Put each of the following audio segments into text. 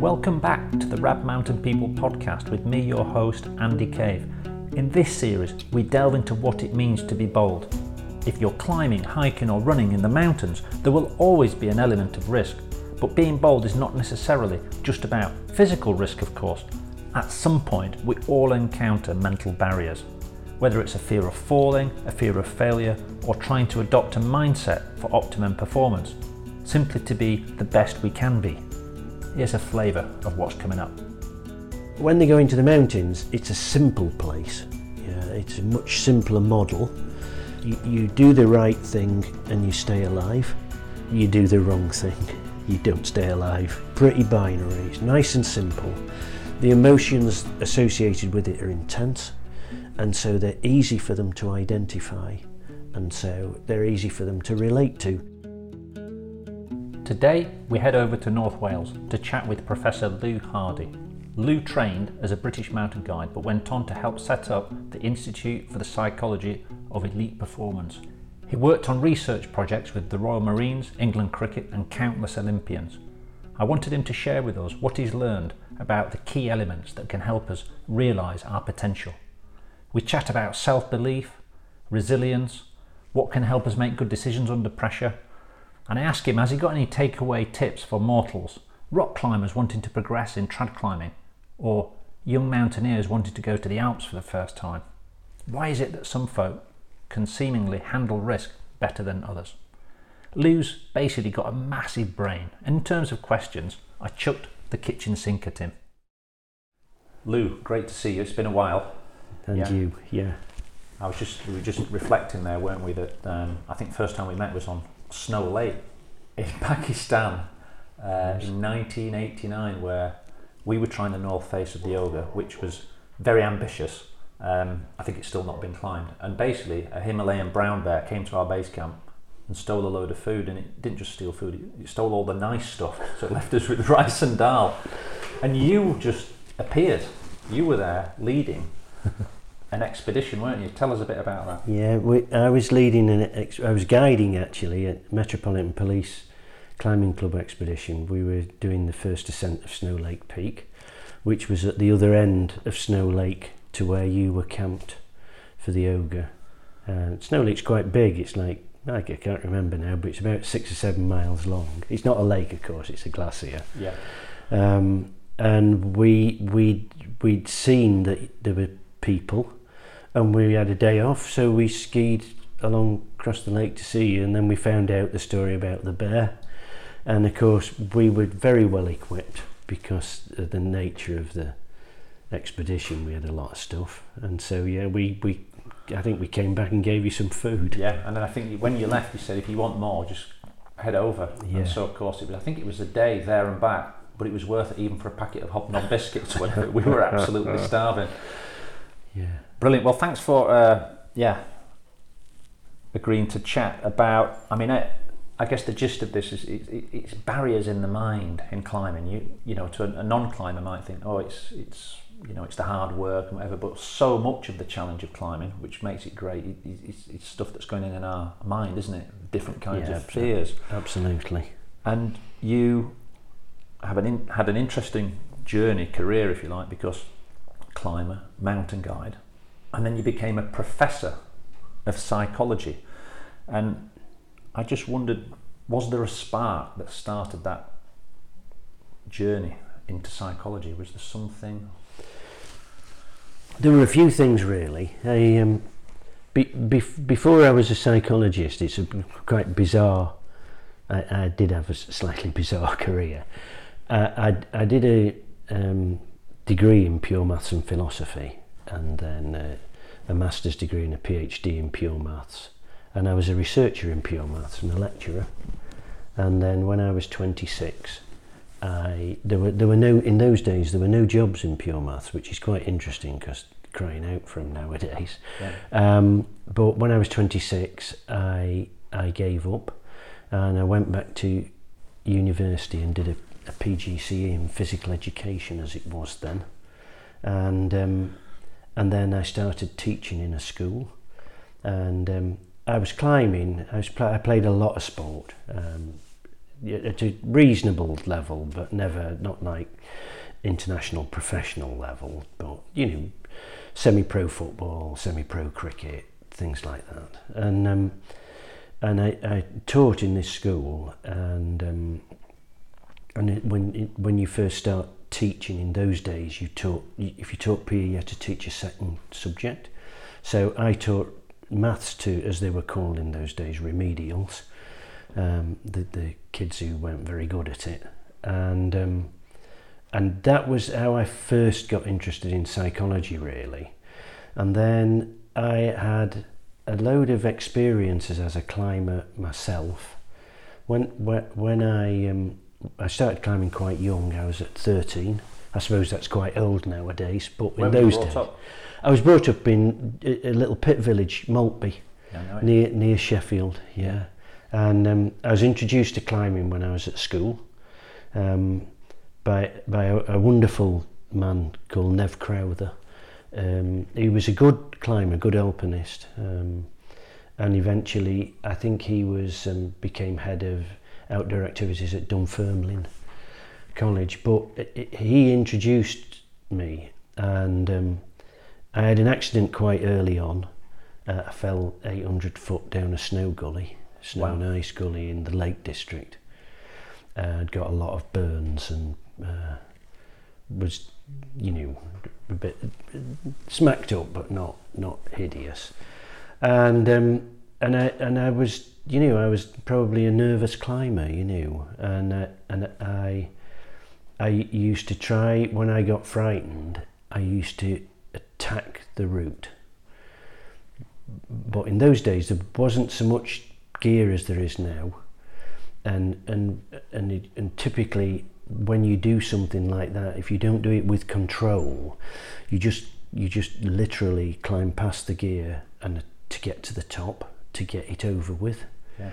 Welcome back to the Rab Mountain People podcast with me, your host, Andy Cave. In this series, we delve into what it means to be bold. If you're climbing, hiking or running in the mountains, there will always be an element of risk. But being bold is not necessarily just about physical risk, of course. At some point, we all encounter mental barriers. Whether it's a fear of falling, a fear of failure, or trying to adopt a mindset for optimum performance, simply to be the best we can be. Here's a flavour of what's coming up. When they go into the mountains, it's a simple place. Yeah, it's a much simpler model. You do the right thing and you stay alive. You do the wrong thing, you don't stay alive. Pretty binary, it's nice and simple. The emotions associated with it are intense, and so they're easy for them to identify, and so they're easy for them to relate to. Today, we head over to North Wales to chat with Professor Lew Hardy. Lew trained as a British mountain guide, but went on to help set up the Institute for the Psychology of Elite Performance. He worked on research projects with the Royal Marines, England Cricket, and countless Olympians. I wanted him to share with us what he's learned about the key elements that can help us realise our potential. We chat about self-belief, resilience, what can help us make good decisions under pressure, and I asked him, has he got any takeaway tips for mortals, rock climbers wanting to progress in trad climbing, or young mountaineers wanting to go to the Alps for the first time? Why is it that some folk can seemingly handle risk better than others? Lew's basically got a massive brain, and in terms of questions, I chucked the kitchen sink at him. Lew, great to see you. It's been a while. And yeah. You, yeah. We were just reflecting there, weren't we? That I think first time we met was on Snow Lake in Pakistan in 1989, where we were trying the north face of the Ogre, which was very ambitious. I think it's still not been climbed, and basically a Himalayan brown bear came to our base camp and stole a load of food, and it didn't just steal food, it stole all the nice stuff, so it left us with rice and dal, and you just appeared. You were there leading an expedition, weren't you? Tell us a bit about that. Yeah, I was guiding actually at Metropolitan Police Climbing Club expedition. We were doing the first ascent of Snow Lake Peak, which was at the other end of Snow Lake to where you were camped for the Ogre. Snow Lake's quite big. It's like I can't remember now, but it's about 6 or 7 miles long. It's not a lake, of course. It's a glacier. Yeah. And we'd seen that there were people. And we had a day off, so we skied along across the lake to see you, and then we found out the story about the bear. And of course, we were very well equipped because of the nature of the expedition. We had a lot of stuff, and so yeah, I think we came back and gave you some food. Yeah, and then I think when you left, you said if you want more, just head over. Yeah. And so of course, it was a day there and back, but it was worth it even for a packet of hobnob biscuits. When we were absolutely starving. Yeah. Brilliant. Well, thanks for agreeing to chat about. I mean, I guess the gist of this is it's barriers in the mind in climbing. You know, to a non-climber might think, oh, it's the hard work and whatever. But so much of the challenge of climbing, which makes it great, it's stuff that's going in our mind, isn't it? Different kinds of fears. Absolutely. And you have had an interesting journey, career, if you like, because climber, mountain guide, and then you became a professor of psychology. And I just wondered, was there a spark that started that journey into psychology? Was there something? There were a few things, really. Before I was a psychologist, it's quite bizarre. I did have a slightly bizarre career. I did a degree in pure maths and philosophy, and then a master's degree and a PhD in pure maths, and I was a researcher in pure maths and a lecturer. And then when I was 26, there were no jobs in pure maths, which is quite interesting because crying out for them nowadays. Yeah. But when I was 26, I gave up and I went back to university and did a PGCE in physical education, as it was then, and then I started teaching in a school, and I was climbing. I played a lot of sport, at a reasonable level, but never, not like international professional level, but, you know, semi-pro football, semi-pro cricket, things like that. And I taught in this school, and it, when you first start teaching in those days, you taught, if you taught PE, you had to teach a second subject. So I taught maths to, as they were called in those days, remedials, the kids who weren't very good at it, and that was how I first got interested in psychology, really. And then I had a load of experiences as a climber myself. When I started climbing quite young, I was at 13. I suppose that's quite old nowadays, but in those days, I was brought up in a little pit village, Maltby, near Sheffield. Yeah, and I was introduced to climbing when I was at school by a wonderful man called Nev Crowther. He was a good climber, good alpinist, and eventually, I think he was became head of outdoor activities at Dunfermline College. But he introduced me, and I had an accident quite early on. I fell 800 foot down a snow gully, and ice gully in the Lake District. I'd got a lot of burns and was, you know, a bit smacked up, but not hideous. And I was, you know, I was probably a nervous climber, you know, and I used to try, when I got frightened, I used to attack the route. But in those days there wasn't so much gear as there is now, and typically when you do something like that, if you don't do it with control, you just literally climb past the gear and to get to the top, to get it over with. Yeah.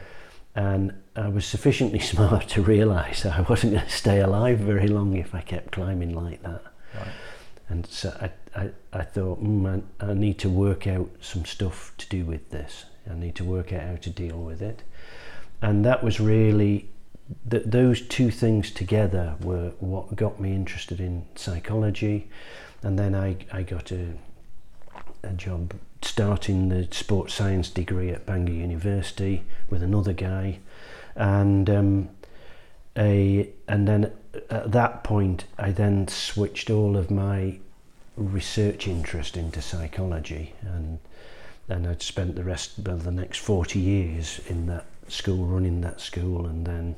And I was sufficiently smart to realise that I wasn't going to stay alive very long if I kept climbing like that. Right. And so I thought, I need to work out some stuff to do with this. I need to work out how to deal with it. And that was really, those two things together were what got me interested in psychology. And then I got a job starting the sports science degree at Bangor University with another guy, and then at that point I then switched all of my research interest into psychology, and I'd spent the rest of the next 40 years in that school, running that school, and then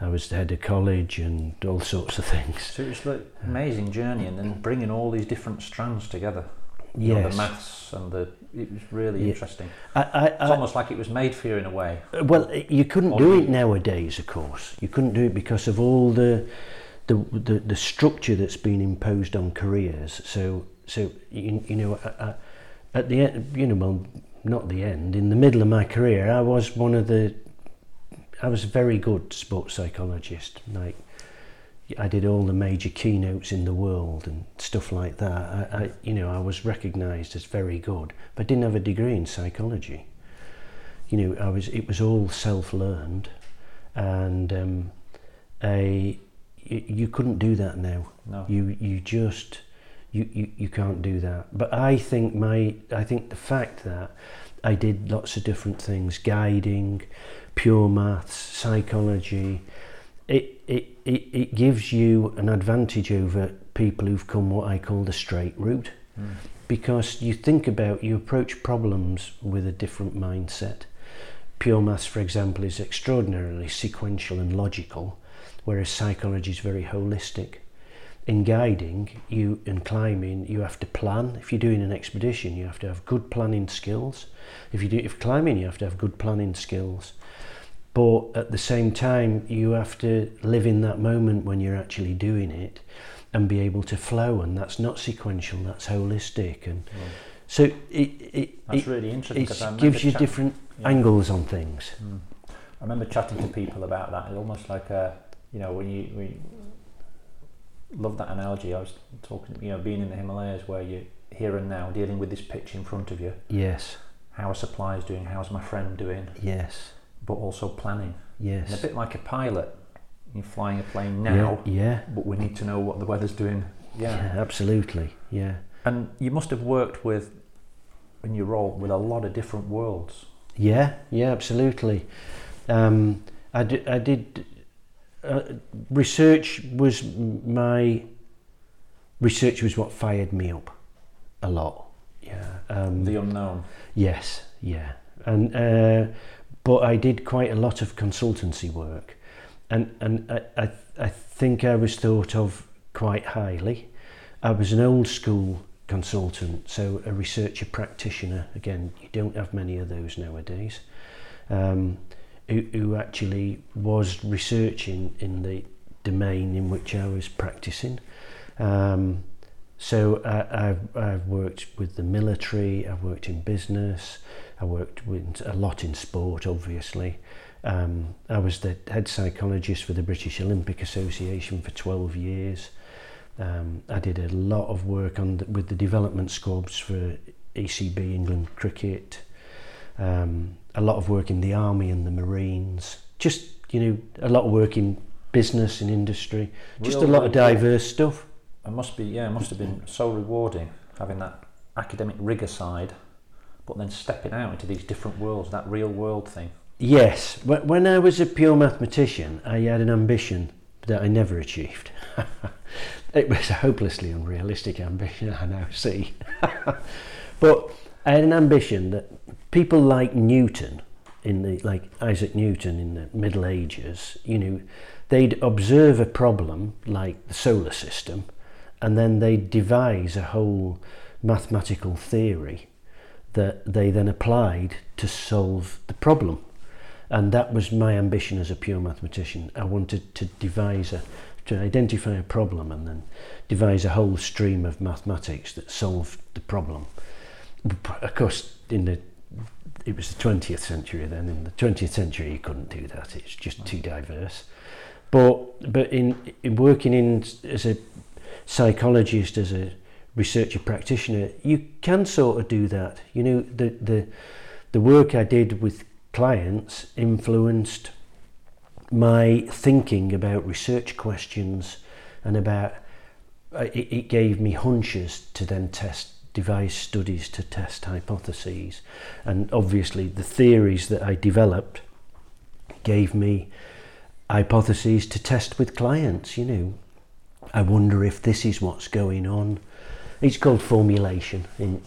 I was the head of college and all sorts of things. So it was an amazing journey, and then bringing all these different strands together. Yes. The maths and it was really interesting. It's almost like it was made for you in a way. Well, you couldn't do it nowadays, of course. You couldn't do it because of all the structure that's been imposed on careers. So you know, at the end, you know, well, not the end, in the middle of my career, I was a very good sports psychologist. Like, I did all the major keynotes in the world and stuff like that. I was recognised as very good, but I didn't have a degree in psychology. You know, it was all self-learned, and you couldn't do that now. No. You can't do that. But I think the fact that I did lots of different things, guiding, pure maths, psychology, it gives you an advantage over people who've come what I call the straight route, because you approach problems with a different mindset. Pure maths, for example, is extraordinarily sequential and logical, whereas psychology is very holistic. In guiding and climbing, you have to plan. If you're doing an expedition, you have to have good planning skills. If climbing, you have to have good planning skills. But at the same time, you have to live in that moment when you're actually doing it and be able to flow, and that's not sequential, that's holistic. And so that's really interesting. It gives you different angles on things. I remember chatting to people about that. It's almost like when you love that analogy. I was talking, you know, being in the Himalayas where you're here and now dealing with this pitch in front of you. Yes. How are supplies doing? How's my friend doing? Yes. But also planning. Yes. And a bit like a pilot, you're flying a plane now, yeah, but we need to know what the weather's doing. Yeah, absolutely, yeah. And you must have worked with, in your role, with a lot of different worlds. Yeah, absolutely. Research was what fired me up a lot. Yeah, the unknown. Yes, yeah. And but I did quite a lot of consultancy work, and I think I was thought of quite highly. I was an old school consultant, so a researcher practitioner. Again, you don't have many of those nowadays. Who actually was researching in the domain in which I was practicing. So I've worked with the military, I've worked in business, I worked with a lot in sport, obviously. I was the head psychologist for the British Olympic Association for 12 years. I did a lot of work with the development squads for ECB, England Cricket. A lot of work in the Army and the Marines. Just, a lot of work in business and industry. Just a lot of diverse stuff. It must have been so rewarding having that academic rigour side, but then stepping out into these different worlds, that real world thing. Yes. When I was a pure mathematician, I had an ambition that I never achieved. It was a hopelessly unrealistic ambition, I now see. But I had an ambition that people like Newton, like Isaac Newton in the Middle Ages, they'd observe a problem like the solar system, and then they'd devise a whole mathematical theory that they then applied to solve the problem. And that was my ambition as a pure mathematician. I wanted to identify a problem and then devise a whole stream of mathematics that solved the problem. But of course, it was the 20th century then. In the 20th century, you couldn't do that. It's just too diverse. But in working as a psychologist, as a researcher practitioner, you can sort of do that. The work I did with clients influenced my thinking about research questions, and about it gave me hunches to then devise studies to test hypotheses. And obviously the theories that I developed gave me hypotheses to test with clients. I wonder if this is what's going on. It's called formulation in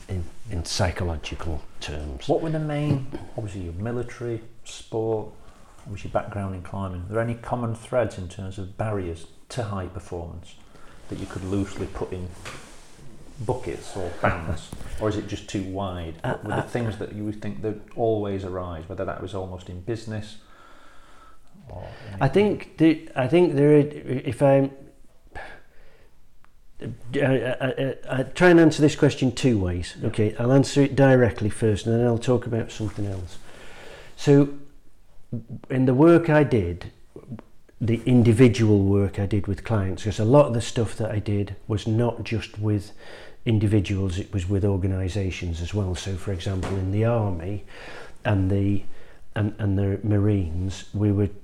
psychological terms. What were the main, obviously your military, sport, what was your background in climbing? Are there any common threads in terms of barriers to high performance that you could loosely put in buckets or bands, or is it just too wide? What were the things that you would think that always arise, whether that was almost in business? I think there. I try and answer this question two ways. Okay, I'll answer it directly first, and then I'll talk about something else. So, in the work I did, the individual work I did with clients, because a lot of the stuff that I did was not just with individuals; it was with organisations as well. So, for example, in the Army and the Marines, we were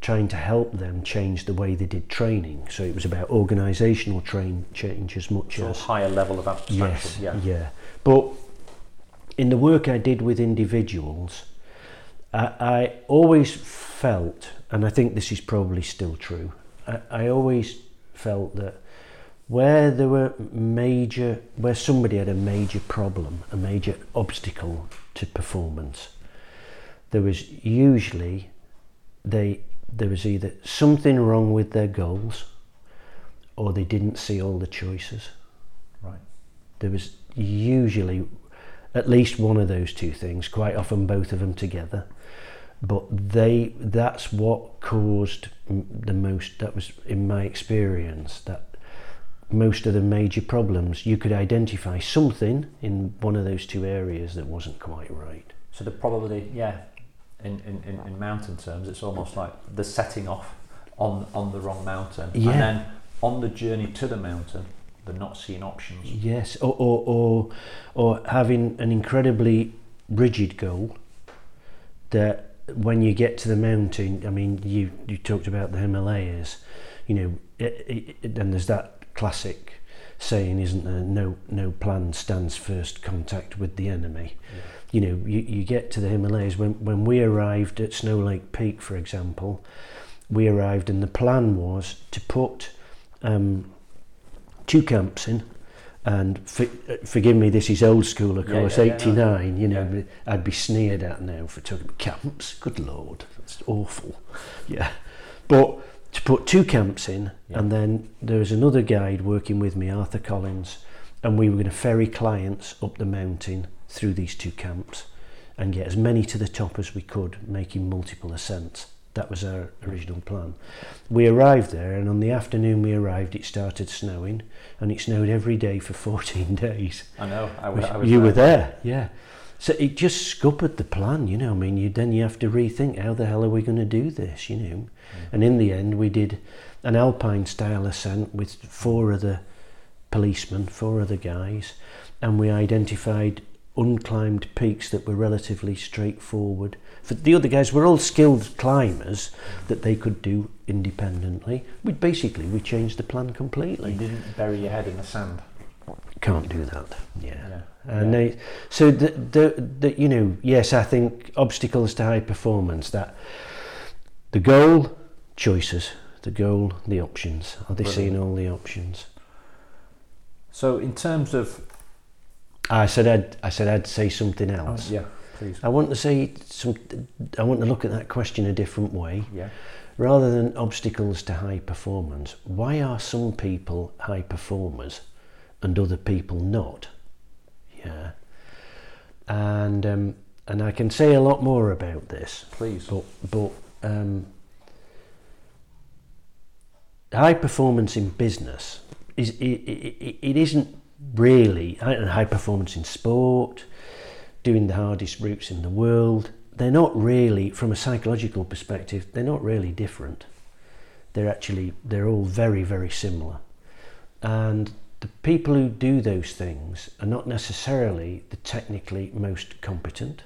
trying to help them change the way they did training. So it was about organisational change as much as a higher level of abstraction. Yes. But in the work I did with individuals, I always felt, and I think this is probably still true, I always felt that where somebody had a major problem, a major obstacle to performance, there was either something wrong with their goals, or they didn't see all the choices. Right. There was usually at least one of those two things, quite often both of them together. But that's what caused the most, that was in my experience, that most of the major problems, you could identify something in one of those two areas that wasn't quite right. So the probability, in mountain terms, it's almost like the setting off on the wrong mountain, and then on the journey to the mountain, the not seeing options. Yes, or having an incredibly rigid goal that when you get to the mountain, I mean, you talked about the Himalayas, you know, and there's that classic saying, isn't there, no plan stands first contact with the enemy. Yeah. You know, you get to the Himalayas. When we arrived at Snow Lake Peak, for example, we arrived and the plan was to put 2 camps in, and forgive me, this is old school, of course, 89, you know, yeah. I'd be sneered at now for talking about camps, good Lord, that's awful, yeah. But to put 2 camps in, yeah. And then there was another guide working with me, Arthur Collins, and we were going to ferry clients up the mountain through these 2 camps and get as many to the top as we could, making multiple ascents. That was our original plan. We arrived there, and on the afternoon we arrived, it started snowing, and it snowed every day for 14 days. I know. I was you were there, yeah. So it just scuppered the plan, you know. I mean, then you have to rethink, how the hell are we going to do this, you know? Mm-hmm. And in the end, we did an alpine-style ascent with 4 other policemen, 4 other guys, and we identified unclimbed peaks that were relatively straightforward. For the other guys were all skilled climbers that they could do independently. We changed the plan completely. You didn't bury your head in the sand. Can't do that. Yeah. And yeah. So the you know, yes, I think obstacles to high performance, that the goal, choices, the goal, the options. Are they seeing all the options? So in terms of, I said I'd say something else. Yeah, please. I want to look at that question a different way. Yeah. Rather than obstacles to high performance, why are some people high performers and other people not? Yeah. And I can say a lot more about this. Please. But high performance in business it isn't really, high performance in sport, doing the hardest routes in the world, they're not really, from a psychological perspective, they're not really different. They're all very, very similar. And the people who do those things are not necessarily the technically most competent,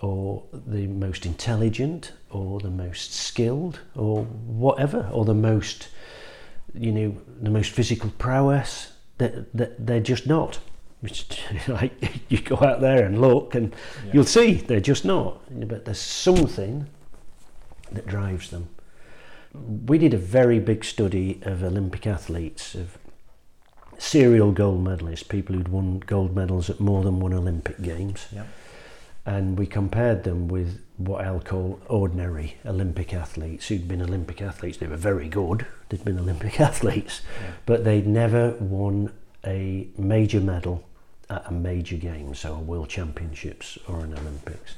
or the most intelligent, or the most skilled, or whatever, or the most physical prowess. They're just not. Like, you go out there and look and yeah. You'll see they're just not, but there's something that drives them. We did a very big study of Olympic athletes, of serial gold medalists, people who'd won gold medals at more than 1 Olympic Games, yeah. And we compared them with what I'll call ordinary Olympic athletes who'd been Olympic athletes. They were very good, they'd been Olympic athletes, yeah. But they'd never won a major medal at a major game, so a World Championships or an Olympics.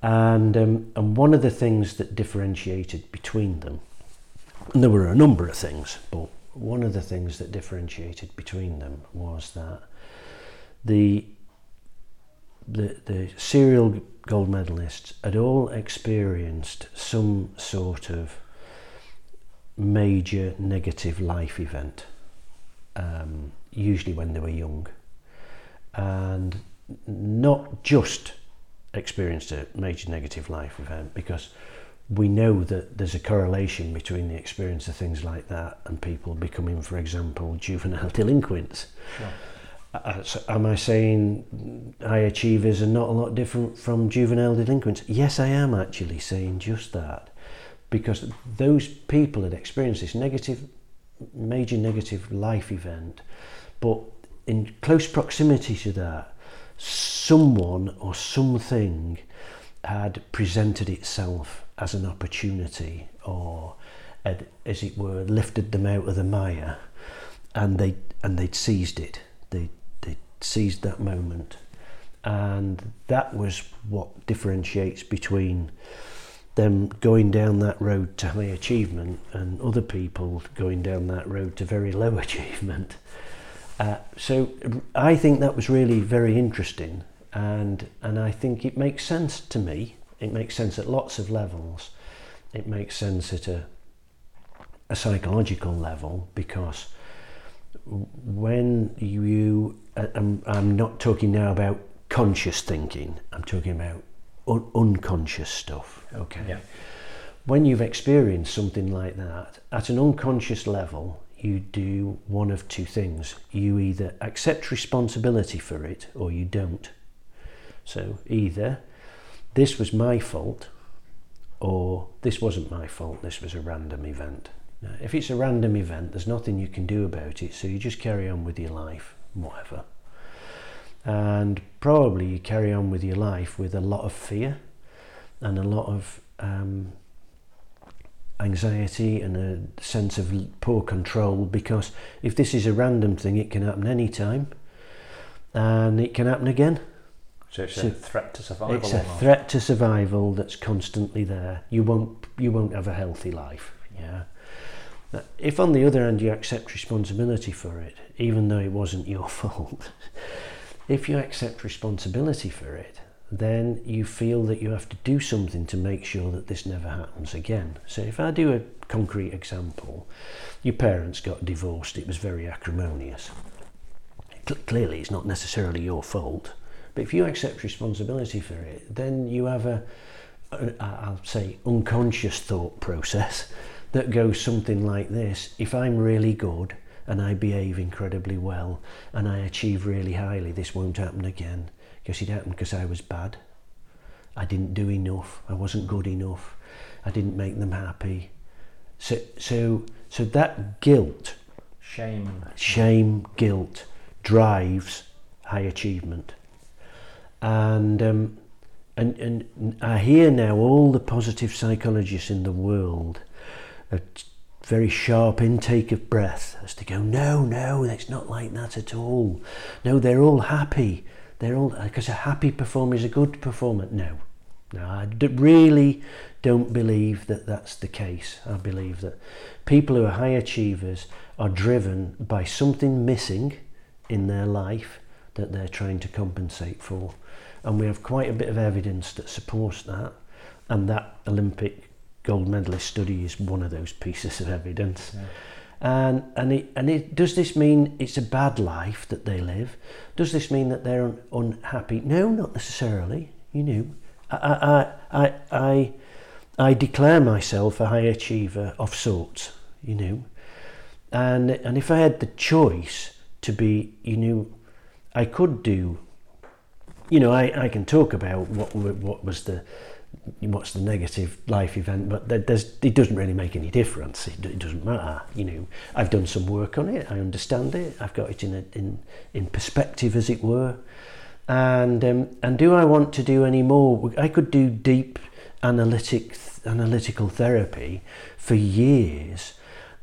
And one of the things that differentiated between them, and there were a number of things, but one of the things that differentiated between them was that the serial gold medalists had all experienced some sort of major negative life event, usually when they were young, and not just experienced a major negative life event, because we know that there's a correlation between the experience of things like that and people becoming, for example, juvenile delinquents. Yeah. So am I saying high achievers are not a lot different from juvenile delinquents? Yes, I am actually saying just that, because those people had experienced this major negative life event, but in close proximity to that, someone or something had presented itself as an opportunity, or had, as it were, lifted them out of the mire, and they'd seized it. They seized that moment, and that was what differentiates between them going down that road to high achievement and other people going down that road to very low achievement. So I think that was really very interesting, and I think it makes sense to me. It makes sense at lots of levels. It makes sense at a psychological level, because when I'm not talking now about conscious thinking, I'm talking about unconscious stuff, okay? Yeah. When you've experienced something like that, at an unconscious level, you do one of two things. You either accept responsibility for it or you don't. So either this was my fault or this wasn't my fault, this was a random event. Now, if it's a random event, there's nothing you can do about it, so you just carry on with your life, whatever. And probably you carry on with your life with a lot of fear and a lot of anxiety and a sense of poor control, because if this is a random thing, it can happen any time and it can happen again. So it's a threat to survival. It's a threat to survival that's constantly there. You won't have a healthy life. Yeah. Now, if on the other hand you accept responsibility for it, even though it wasn't your fault, if you accept responsibility for it, then you feel that you have to do something to make sure that this never happens again. So if I do a concrete example, your parents got divorced, it was very acrimonious. Clearly it's not necessarily your fault, but if you accept responsibility for it, then you have I'll say, unconscious thought process that goes something like this: if I'm really good and I behave incredibly well and I achieve really highly, this won't happen again. Because it happened because I was bad. I didn't do enough. I wasn't good enough. I didn't make them happy. So that guilt, shame, guilt drives high achievement. And I hear now all the positive psychologists in the world, a very sharp intake of breath as to go, no, it's not like that at all. No, they're all happy. They're all, because a happy performer is a good performer. No, I really don't believe that that's the case. I believe that people who are high achievers are driven by something missing in their life that they're trying to compensate for. And we have quite a bit of evidence that supports that. And that Olympic gold medalist study is one of those pieces of evidence. Yeah. And does this mean it's a bad life that they live? Does this mean that they're unhappy? No, not necessarily. You know, I declare myself a high achiever of sorts. You know, and if I had the choice to be, you know, I could do. You know, I can talk about what's the negative life event, but it doesn't really make any difference. It doesn't matter, you know. I've done some work on it. I understand it. I've got it in perspective, as it were. And do I want to do any more? I could do deep analytical therapy for years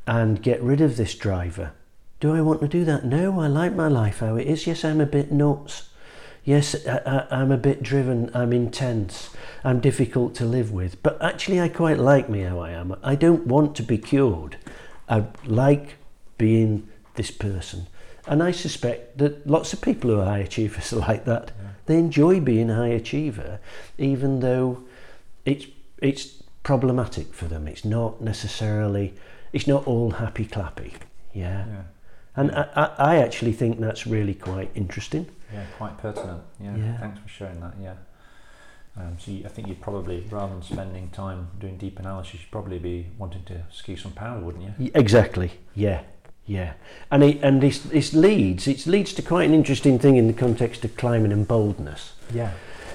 and get rid of this driver. Do I want to do that? No, I like my life how it is. Yes, I'm a bit nuts. Yes, I'm a bit driven, I'm intense, I'm difficult to live with, but actually I quite like me how I am. I don't want to be cured. I like being this person. And I suspect that lots of people who are high achievers are like that. Yeah. They enjoy being a high achiever, even though it's problematic for them. It's not necessarily, it's not all happy-clappy, yeah. And I actually think that's really quite interesting. Yeah, quite pertinent. Yeah, thanks for sharing that. Yeah. I think you'd probably, rather than spending time doing deep analysis, you'd probably be wanting to skew some power, wouldn't you? Exactly. Yeah. And it leads to quite an interesting thing in the context of climbing and boldness. Yeah.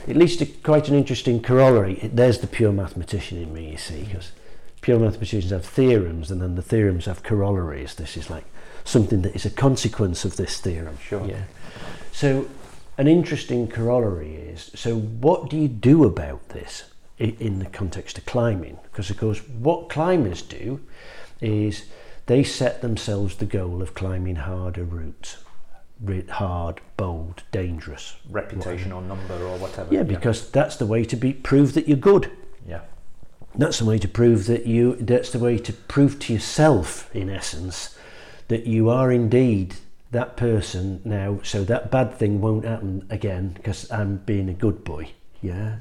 It leads to quite an interesting corollary. There's the pure mathematician in me, you see, because pure mathematicians have theorems, and then the theorems have corollaries. This is like something that is a consequence of this theorem. Sure. Yeah. So an interesting corollary is, so what do you do about this in the context of climbing? Because of course what climbers do is they set themselves the goal of climbing harder routes. Hard, bold, dangerous. Reputation or number or whatever. Yeah, because that's the way to prove that you're good. Yeah. That's the way to prove that that's the way to prove to yourself, in essence, that you are indeed that person now, so that bad thing won't happen again because I'm being a good boy. Yeah.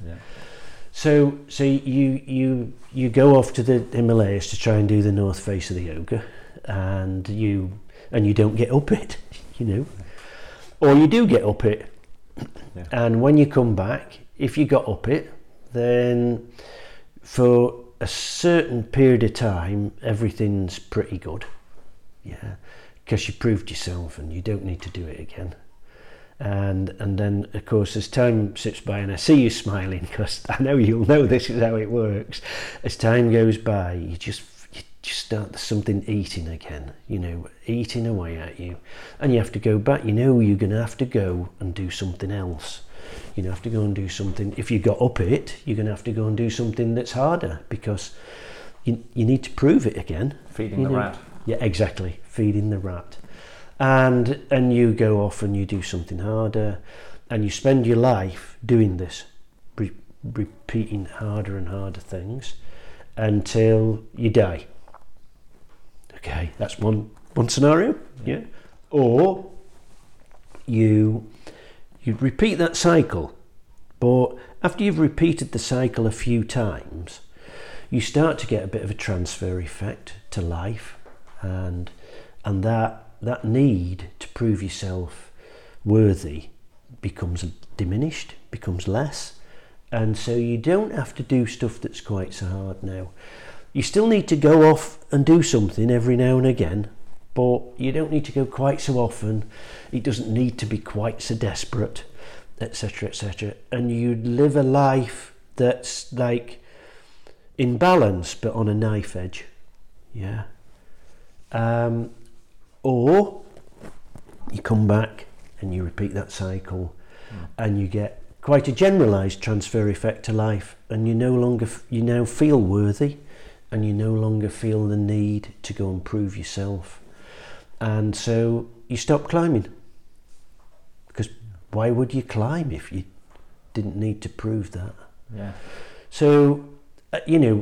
So you go off to the Himalayas to try and do the north face of the Ogre, and you don't get up it, you know, or you do get up it, and when you come back, if you got up it, then for a certain period of time everything's pretty good, yeah, because you proved yourself and you don't need to do it again. And then, of course, as time slips by, and I see you smiling because I know you'll know this is how it works, as time goes by, you just start something eating again, you know, eating away at you, and you have to go back. You know, you're going to have to go and do something else. You have to go and do something. If you got up it, you're going to have to go and do something that's harder, because you need to prove it again. Feeding the rat. Yeah, exactly. Feeding the rat. And you go off and you do something harder, and you spend your life doing this, repeating harder and harder things until you die. Okay, that's one scenario, yeah. Or you repeat that cycle, but after you've repeated the cycle a few times, you start to get a bit of a transfer effect to life, and that need to prove yourself worthy becomes diminished, becomes less. And so you don't have to do stuff that's quite so hard now. You still need to go off and do something every now and again, but you don't need to go quite so often. It doesn't need to be quite so desperate, etc., etc. And you live a life that's like in balance, but on a knife edge. Yeah. Or you come back and you repeat that cycle, and you get quite a generalised transfer effect to life, and you now feel worthy, and you no longer feel the need to go and prove yourself, and so you stop climbing. Because why would you climb if you didn't need to prove that? Yeah. So I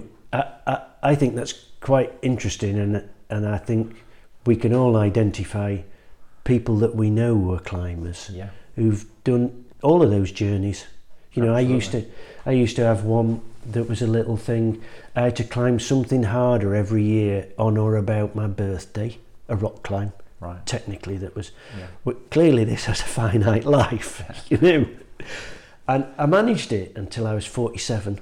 think that's quite interesting, and I think we can all identify people that we know were climbers, yeah, who've done all of those journeys. You know, absolutely. I used to have one that was a little thing. I had to climb something harder every year on or about my birthday, a rock climb. Right. Technically, that was. Yeah. Well, clearly, this has a finite life, you know. And I managed it until I was 47,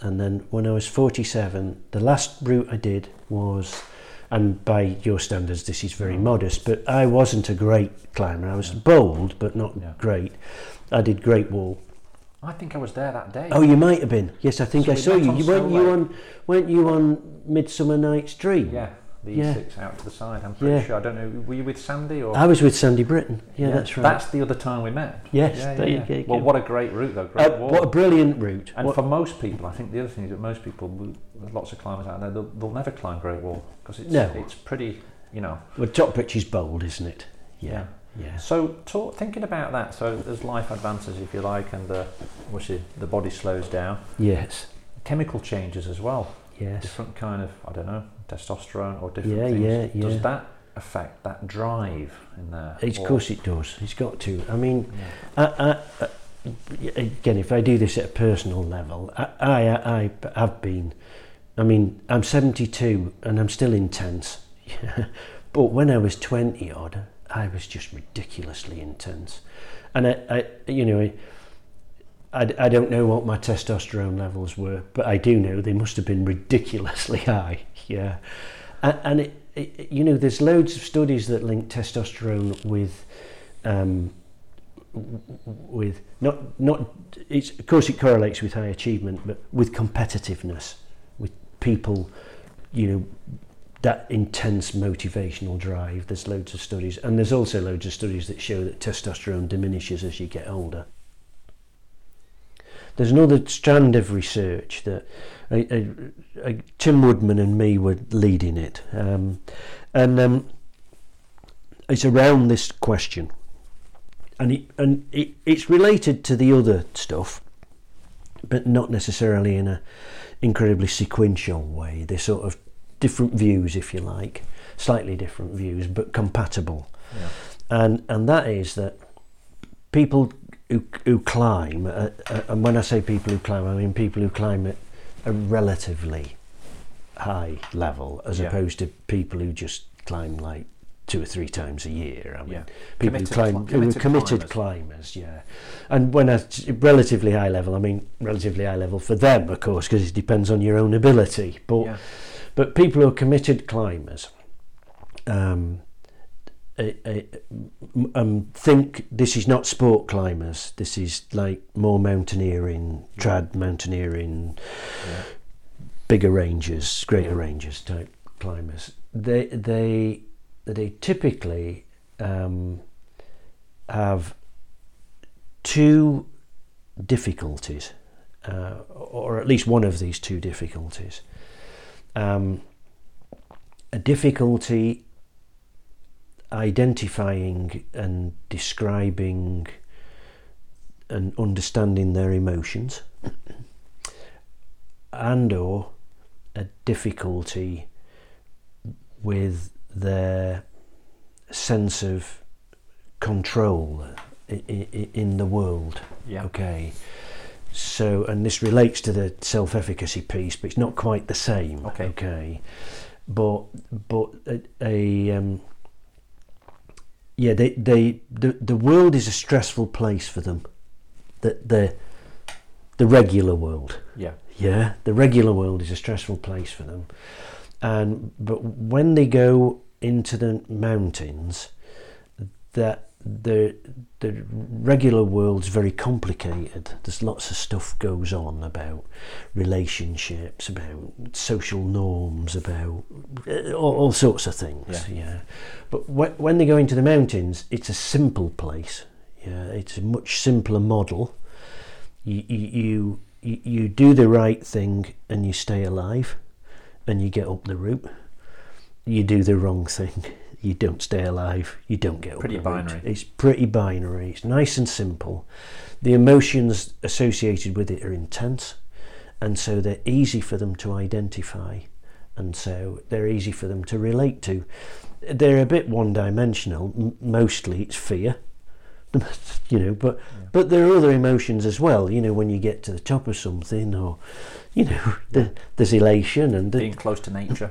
and then when I was 47, the last route I did was. And by your standards, this is very modest, but I wasn't a great climber. I was bold, but not great. I did Great Wall. I think I was there that day. Oh, you might have been. Yes, I think so. I saw you. Weren't you on Midsummer Night's Dream? Yeah, the E6 out to the side. I'm pretty sure. I don't know. Were you with Sandy? Or I was with Sandy Britton. Yeah, that's right. That's the other time we met. Yes, there you go. Well, what a great route, though. Great Wall. What a brilliant route. And for most people, I think the other thing is that most people, there's lots of climbers out there, they'll never climb Great Wall. Because it's pretty, you know. Well, top pitch is bold, isn't it? Yeah. So thinking about that, so as life advances, if you like, and obviously the body slows down. Yes. Chemical changes as well. Yes. Different kind of, I don't know, testosterone or different things. Yeah. Does that affect that drive in there? Of course it does. It's got to. I mean, again, if I do this at a personal level, I have been. I mean, I'm 72 and I'm still intense. But when I was 20 odd, I was just ridiculously intense. And I don't know what my testosterone levels were, but I do know they must have been ridiculously high. Yeah. And there's loads of studies that link testosterone with not it's, of course it correlates with high achievement, but with competitiveness. People, that intense motivational drive. There's loads of studies, and there's also loads of studies that show that testosterone diminishes as you get older. There's another strand of research that Tim Woodman and me were leading it, and it's around this question, and it's related to the other stuff, but not necessarily in a incredibly sequential way. They're sort of different views, if you like, slightly different views, but compatible. Yeah. And that is that people who climb, and when I say people who climb, I mean people who climb at a relatively high level, as opposed to people who just climb like 2 or 3 times a year. I mean, people who climb, committed climbers, yeah. And when at relatively high level, I mean, relatively high level for them, of course, because it depends on your own ability. But but people who are committed climbers think this is not sport climbers. This is like more mountaineering, trad mountaineering, bigger ranges, greater ranges type climbers. They typically have 2 difficulties, or at least one of these 2 difficulties. A difficulty identifying and describing and understanding their emotions, and or a difficulty with their sense of control in the world. Okay, so, and this relates to the self-efficacy piece, but it's not quite the same. Okay, but the world is a stressful place for them. The regular world. The regular world is a stressful place for them, but when they go into the mountains, that the regular world's very complicated. There's lots of stuff goes on about relationships, about social norms, about all sorts of things. But when they go into the mountains, it's a simple place. It's a much simpler model. You do the right thing and you stay alive and you get up the route. You do the wrong thing, you don't stay alive, you don't get up. Pretty binary. It's pretty binary. It's nice and simple. The emotions associated with it are intense, and so they're easy for them to identify, and so they're easy for them to relate to. They're a bit one-dimensional. Mostly it's fear, but there are other emotions as well. When you get to the top of something, or there's elation and being close to nature.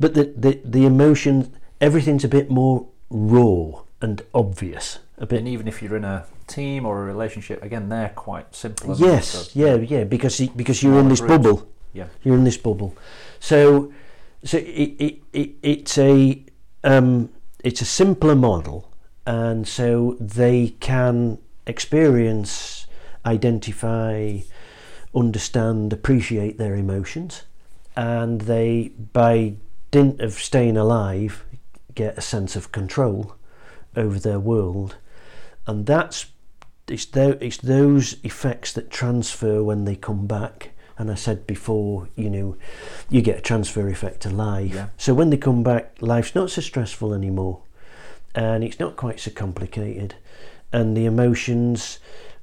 But the emotion, everything's a bit more raw and obvious. A bit. And even if you're in a team or a relationship, again, they're quite simple. Yes, because you're in this bubble. You're in this bubble. So it's a simpler model, and so they can experience, identify, understand, appreciate their emotions, and they, by dint of staying alive, get a sense of control over their world, and it's those effects that transfer when they come back. And I said before, you get a transfer effect to life. So when they come back, life's not so stressful anymore, and it's not quite so complicated, and the emotions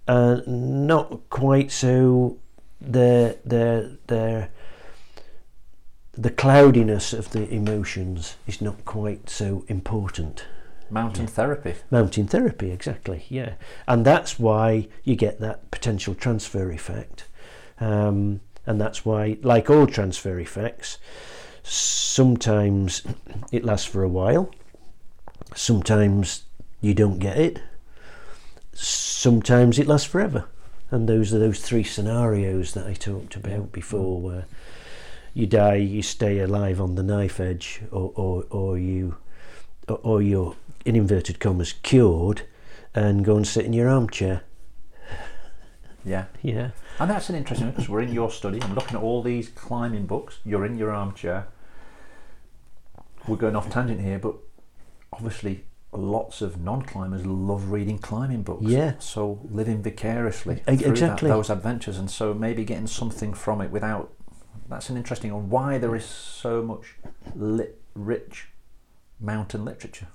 are not quite so. The cloudiness of the emotions is not quite so important. Mountain therapy, exactly. And that's why you get that potential transfer effect, and that's why, like all transfer effects, sometimes it lasts for a while, sometimes you don't get it, sometimes it lasts forever. And those are those 3 scenarios that I talked about before, where you die, you stay alive on the knife edge, or you're, in inverted commas, cured, and go and sit in your armchair. And that's an interesting one, because we're in your study, I'm looking at all these climbing books, you're in your armchair. We're going off tangent here, but obviously lots of non-climbers love reading climbing books, so living vicariously through those adventures, and so maybe getting something from it without. That's an interesting one, why there is so much rich mountain literature.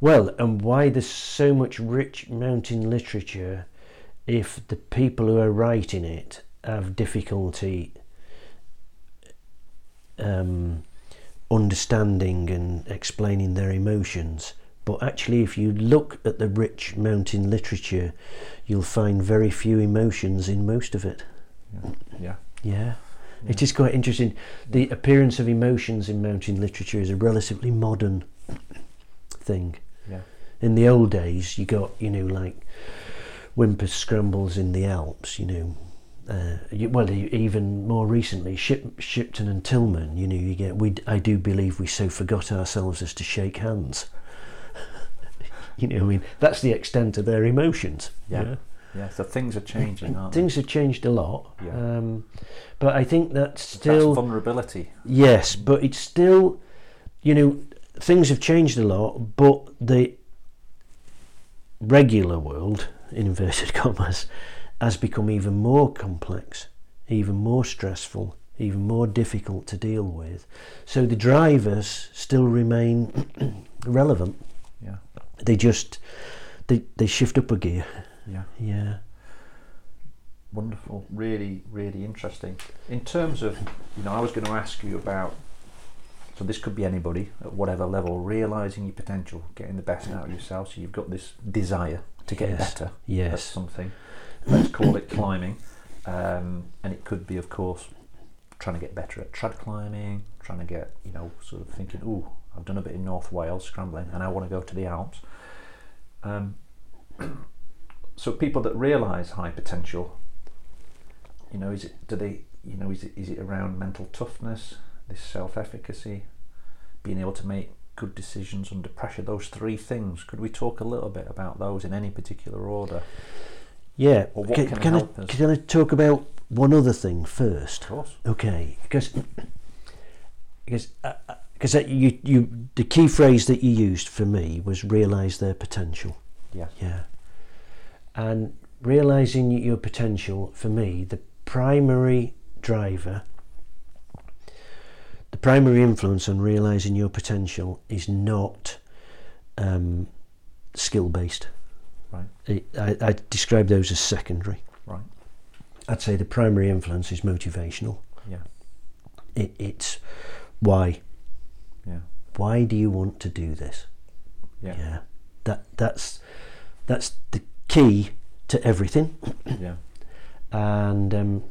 Well, and why there's so much rich mountain literature if the people who are writing it have difficulty understanding and explaining their emotions. But actually, if you look at the rich mountain literature, you'll find very few emotions in most of it. Yeah. It is quite interesting. The appearance of emotions in mountain literature is a relatively modern thing. Yeah. In the old days, you got, you know, like Wimpers scrambles in the Alps, you know. Well, even more recently, Shipton and Tillman, you know, you get, I do believe we so forgot ourselves as to shake hands. You know, I mean, that's the extent of their emotions. Yeah. Yeah. Yeah, so things are changing, aren't they? Things have changed a lot, yeah. But I think that's still... That's vulnerability. Yes, but it's still, you know, things have changed a lot, but the regular world, in inverted commas, has become even more complex, even more stressful, even more difficult to deal with. So the drivers still remain relevant. Yeah. They just, they shift up a gear. Yeah. Yeah. Wonderful. Really, really interesting. In terms of, you know, I was going to ask you about, so this could be anybody at whatever level, realising your potential, getting the best out of yourself. So you've got this desire to get better at something. Let's call it climbing. And it could be, of course, trying to get better at trad climbing, trying to get, you know, sort of thinking, ooh, I've done a bit in North Wales scrambling and I want to go to the Alps. So people that realise high potential, you know, is it? Do they? You know, is it around mental toughness, this self-efficacy, being able to make good decisions under pressure? Those three things. Could we talk a little bit about those in any particular order? Yeah. Or what can help us? Can I talk about one other thing first? Of course. Okay, because you the key phrase that you used for me was realise their potential. Yeah. Yeah. And realising your potential, for me, the primary driver, the primary influence on realising your potential is not skill-based. Right. I describe those as secondary. Right. I'd say the primary influence is motivational. Yeah. It's why. Yeah. Why do you want to do this? Yeah. Yeah. That's the key to everything. Yeah. And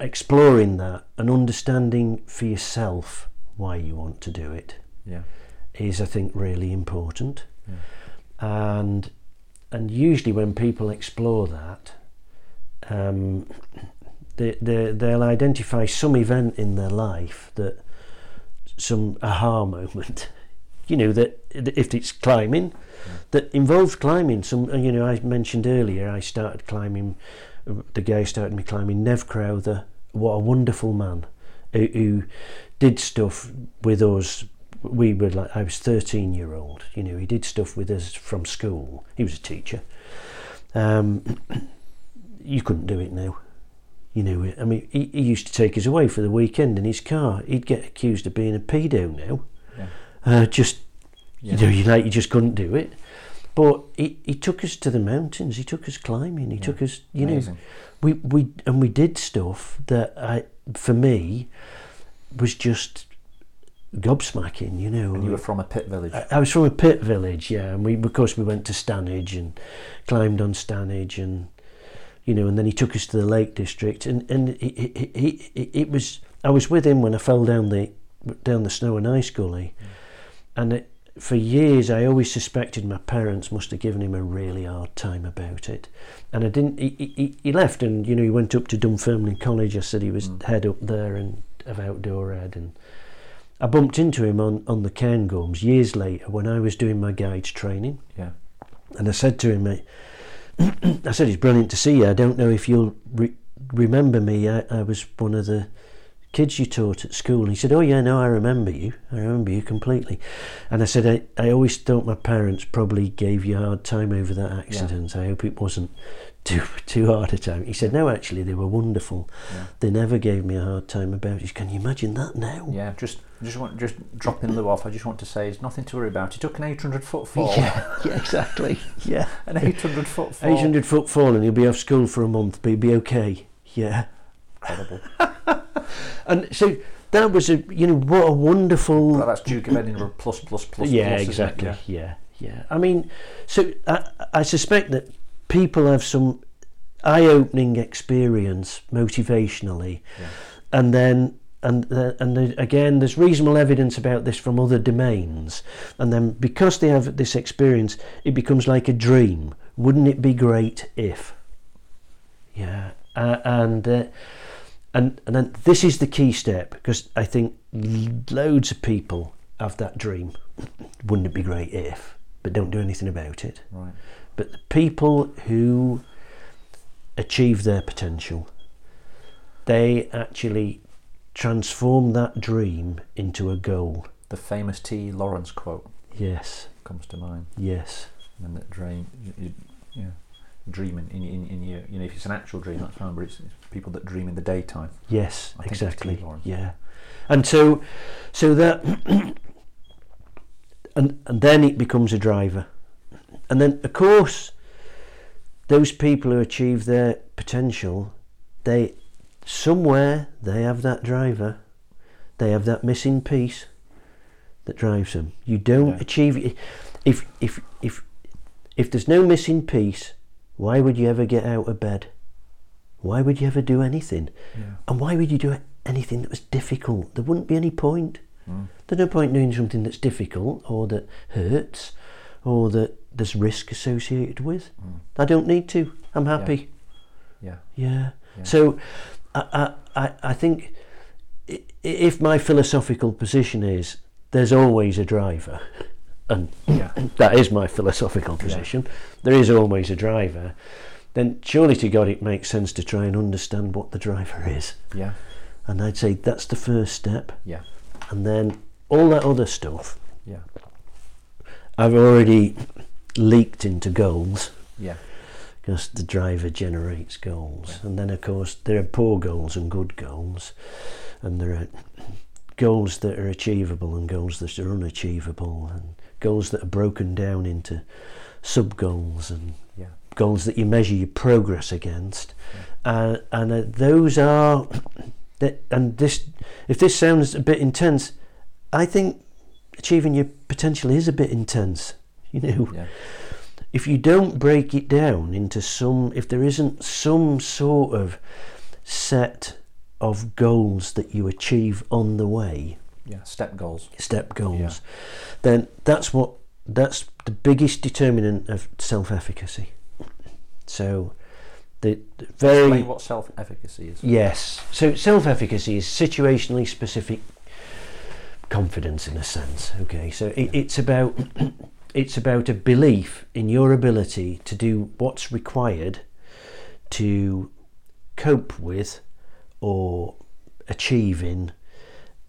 exploring that and understanding for yourself why you want to do it is, I think, really important. Yeah. And usually when people explore that, they'll identify some event in their life, that some aha moment. You know, that if it's climbing, that involves climbing. Some, you know, I mentioned earlier, I started climbing, the guy started me climbing, Nev Crowther, what a wonderful man, who did stuff with us. We were like, I was 13-year-old, you know, he did stuff with us from school. He was a teacher. You couldn't do it now. You know, I mean, he used to take us away for the weekend in his car. He'd get accused of being a pedo now. You know, you just couldn't do it. But he took us to the mountains. He took us climbing. He took us, you know, we did stuff that for me was just gobsmacking. You know, and you were from a pit village. I was from a pit village, yeah. And we, of course, we went to Stanage and climbed on Stanage, and you know, and then he took us to the Lake District, and it was, I was with him when I fell down the snow and ice gully. Mm. And for years, I always suspected my parents must have given him a really hard time about it. And I didn't. He left, and you know, he went up to Dunfermline College. I said he was head up there and of outdoor ed. And I bumped into him on the Cairngorms years later when I was doing my guides training. Yeah. And I said to him, I said, "It's brilliant to see you. I don't know if you'll remember me. I was one of the kids you taught at school." And he said, "Oh yeah, no, I remember you. I remember you completely." And I said, I always thought my parents probably gave you a hard time over that accident. Yeah. I hope it wasn't too hard a time." He said, "No, actually, they were wonderful. Yeah. They never gave me a hard time about it." Can you imagine that now? Yeah, just dropping Lew off. I just want to say, it's nothing to worry about. He took an 800-foot fall. Yeah, yeah, exactly. Yeah, an 800-foot fall. 800-foot fall, and he'll be off school for a month, but he'll be okay. Yeah. Incredible. And so that was what a wonderful. Well, that's Duke of Edinburgh plus. Yeah, plus, exactly. Yeah, I mean, so I suspect that people have some eye-opening experience motivationally. Yeah. And then and again, there's reasonable evidence about this from other domains, and then because they have this experience, it becomes like a dream. Wouldn't it be great if? Yeah. And then this is the key step, because I think loads of people have that dream. Wouldn't it be great if? But don't do anything about it. Right. But the people who achieve their potential, they actually transform that dream into a goal. The famous T. Lawrence quote. Yes. Comes to mind. Yes. And that dream, dreaming in your, if it's an actual dream, that's fine, but it's people that dream in the daytime. Yes, exactly. Yeah. And so that, and then it becomes a driver. And then, of course, those people who achieve their potential, somewhere they have that driver, they have that missing piece that drives them. You don't achieve it if there's no missing piece. Why would you ever get out of bed? Why would you ever do anything? Yeah. And why would you do anything that was difficult? There wouldn't be any point. Mm. There's no point doing something that's difficult or that hurts or that there's risk associated with. Mm. I don't need to. I'm happy. Yeah. So I think if my philosophical position is there's always a driver, and that is my philosophical position, there is always a driver, then surely to God it makes sense to try and understand what the driver is. Yeah. And I'd say that's the first step. Yeah. And then all that other stuff, I've already leaked into goals. Yeah. Because the driver generates goals. Yeah. And then of course there are poor goals and good goals, and there are goals that are achievable and goals that are unachievable, and goals that are broken down into sub-goals and goals that you measure your progress against. Yeah. Those are, and this, if this sounds a bit intense, I think achieving your potential is a bit intense, If you don't break it down into if there isn't some sort of set of goals that you achieve on the way. Yeah, step goals. Yeah. Then that's the biggest determinant of self-efficacy. So the very... Explain what self-efficacy is. Yes. So self-efficacy is situationally specific confidence, in a sense. Okay. So it's about a belief in your ability to do what's required to cope with or achieve in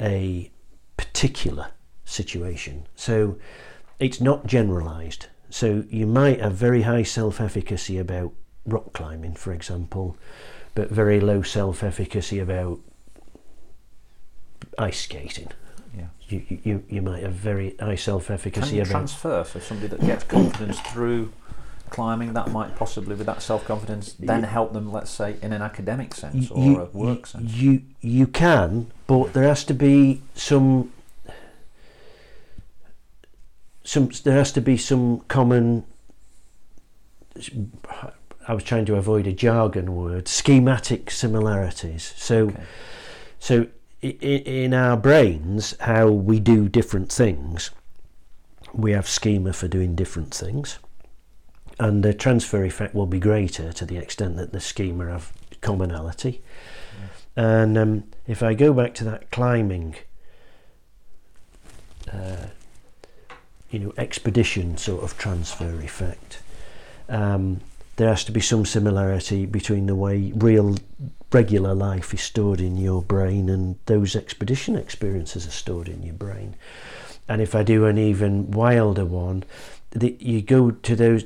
a particular situation. So it's not generalized. So you might have very high self-efficacy about rock climbing, for example, but very low self-efficacy about ice skating. Yeah. You might have very high self-efficacy. Can you transfer for somebody that gets confidence through climbing, that might possibly, with that self-confidence, then help them, let's say, in an academic sense or a work sense? You can, but there has to be some common, I was trying to avoid a jargon word, schematic similarities. So in our brains, how we do different things, we have schema for doing different things. And the transfer effect will be greater to the extent that the schema have commonality. Yeah. And if I go back to that climbing, expedition sort of transfer effect, there has to be some similarity between the way real, regular life is stored in your brain and those expedition experiences are stored in your brain. And if I do an even wilder one, you go to those.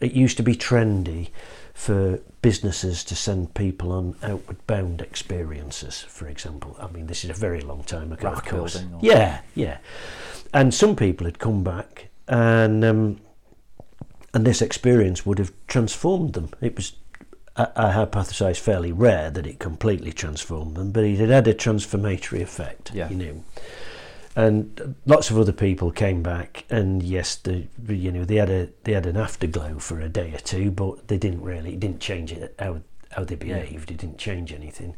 It used to be trendy for businesses to send people on outward bound experiences, for example. I mean, this is a very long time ago, of course. Yeah. And some people had come back, and this experience would have transformed them. It was, I hypothesise, fairly rare that it completely transformed them, but it had a transformatory effect. Yeah. And lots of other people came back, and yes, they had an afterglow for a day or two, but they didn't really, it didn't change it how they behaved. It didn't change anything,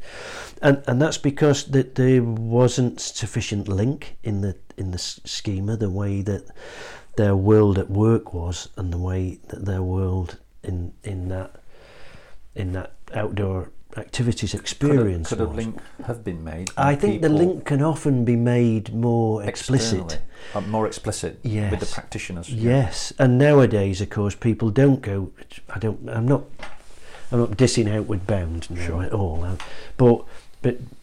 and that's because that there wasn't sufficient link in the schema, the way that their world at work was, and the way that their world in that outdoor activities experience could a link have been made? I think the link can often be made more explicit. More explicit, yes. With the practitioners. Yes, and nowadays, of course, people don't go. I'm not dissing Outward Bound now, sure, at all. But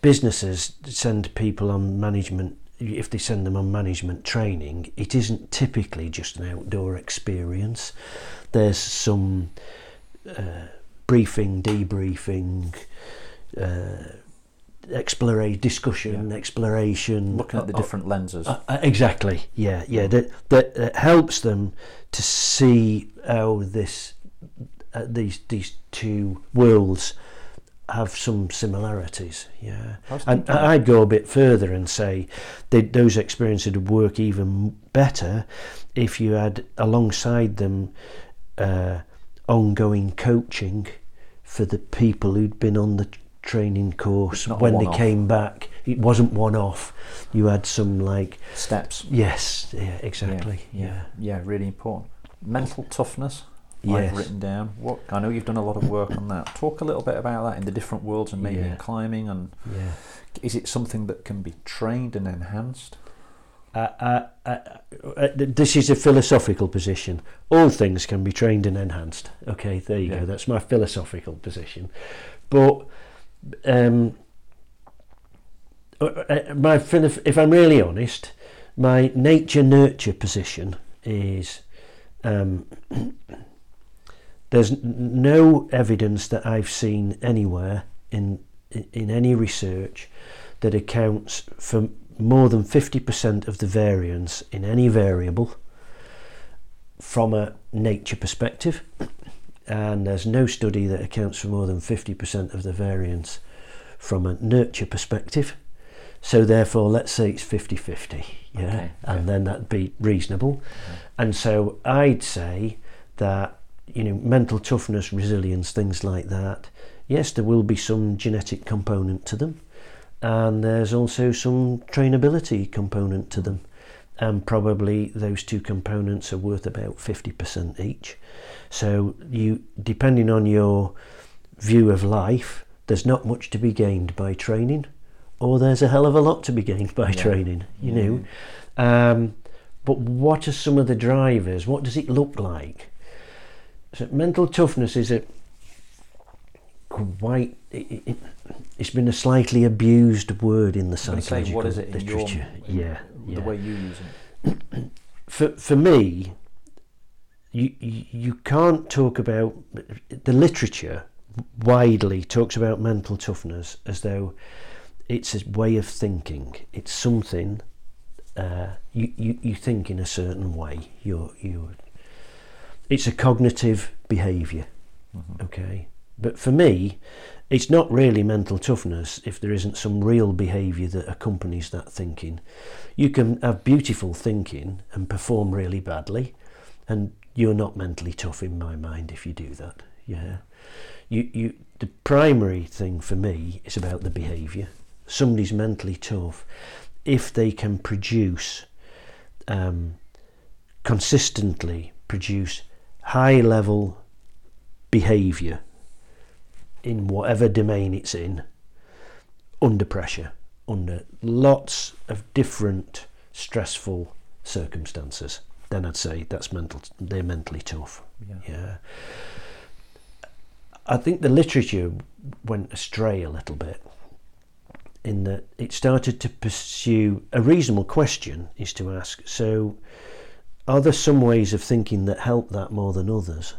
businesses send people on management. If they send them on management training, it isn't typically just an outdoor experience. There's some briefing, debriefing, exploration. Looking at the different lenses. Exactly, yeah. That helps them to see how these two worlds have some similarities, yeah. And I'd go a bit further and say that those experiences would work even better if you had alongside them ongoing coaching for the people who'd been on the training course when they came back. It wasn't one-off. You had some steps. Yes, yeah, exactly. Yeah, really important. Mental toughness. Yes. I've written down. I know you've done a lot of work on that. Talk a little bit about that in the different worlds and maybe in climbing. And is it something that can be trained and enhanced? This is a philosophical position. All things can be trained and enhanced. Okay, there you go. That's my philosophical position. But if I'm really honest, my nature-nurture position is... there's no evidence that I've seen anywhere in any research that accounts for more than 50% of the variance in any variable from a nature perspective, and there's no study that accounts for more than 50% of the variance from a nurture perspective. So therefore, let's say it's 50-50, then that'd be reasonable. Okay. And so I'd say that, mental toughness, resilience, things like that, yes, there will be some genetic component to them, and there's also some trainability component to them, and probably those two components are worth about 50% each. So depending on your view of life, there's not much to be gained by training, or there's a hell of a lot to be gained by training, you know. But what are some of the drivers? What does it look like? So mental toughness is it's been a slightly abused word in the psychological literature. What is it in literature? The way you use it. For me, you can't talk about, the literature widely talks about mental toughness as though it's a way of thinking. It's something you think in a certain way. It's a cognitive behaviour, okay? But for me, it's not really mental toughness if there isn't some real behaviour that accompanies that thinking. You can have beautiful thinking and perform really badly, and you're not mentally tough in my mind if you do that, yeah? The primary thing for me is about the behaviour. Somebody's mentally tough if they can consistently produce high-level behaviour in whatever domain it's in, under pressure, under lots of different stressful circumstances, then I'd say they're mentally tough. Yeah. I think the literature went astray a little bit in that it started to pursue a reasonable question is to ask, so are there some ways of thinking that help that more than others?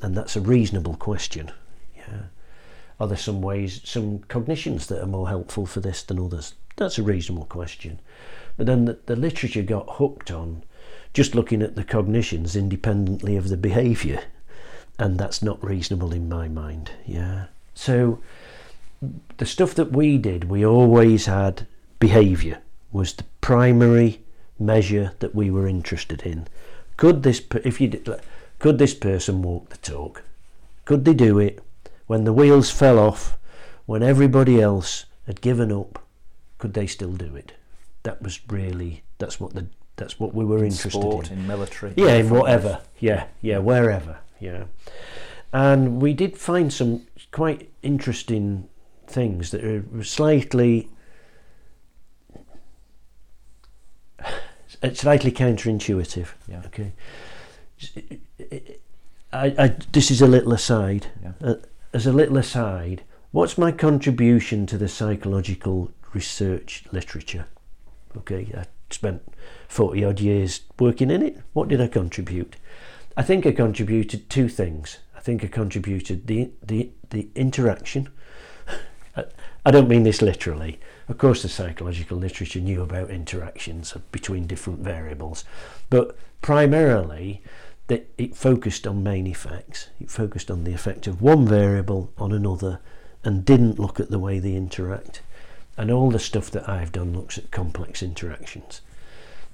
And that's a reasonable question. Yeah. Are there some cognitions that are more helpful for this than others? That's a reasonable question. But then the literature got hooked on just looking at the cognitions independently of the behaviour, and that's not reasonable in my mind. Yeah. So the stuff that we did, we always had behaviour was the primary measure that we were interested in. Could this person walk the talk? Could they do it? When the wheels fell off, when everybody else had given up, could they still do it? That was really, that's what we were interested in. Sport, in military. Yeah, in whatever. Yeah, yeah, wherever. Yeah. And we did find some quite interesting things that are slightly counterintuitive. Yeah. Okay. This is a little aside. Yeah. As a little aside, what's my contribution to the psychological research literature? Okay, I spent 40 odd years working in it. What did I contribute? I think I contributed two things. I think I contributed the interaction. I don't mean this literally. Of course, the psychological literature knew about interactions between different variables, but primarily it focused on main effects. It focused on the effect of one variable on another and didn't look at the way they interact. And all the stuff that I've done looks at complex interactions.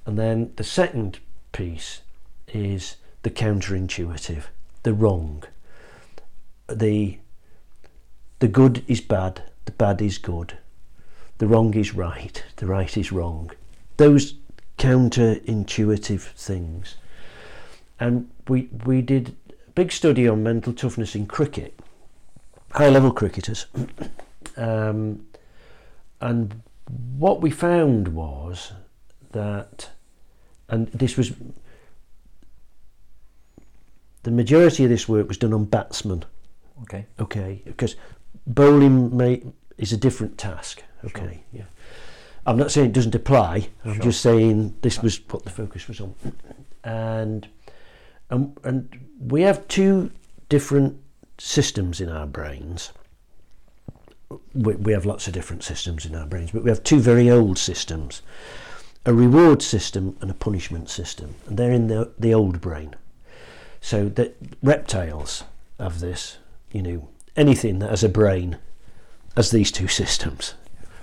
And then the second piece is the counterintuitive, the wrong. The good is bad, the bad is good. The wrong is right, the right is wrong. Those counterintuitive things. And we did a big study on mental toughness in cricket, high-level cricketers. And what we found was that, and this was, the majority of this work was done on batsmen. Okay. Okay, because bowling is a different task. Okay, sure. Yeah. I'm not saying it doesn't apply, I'm sure. Just saying this was what the focus was on. And we have two different systems in our brains. We have lots of different systems in our brains, but we have two very old systems, a reward system and a punishment system, and they're in the old brain. So the reptiles have this, you know, anything that has a brain has these two systems,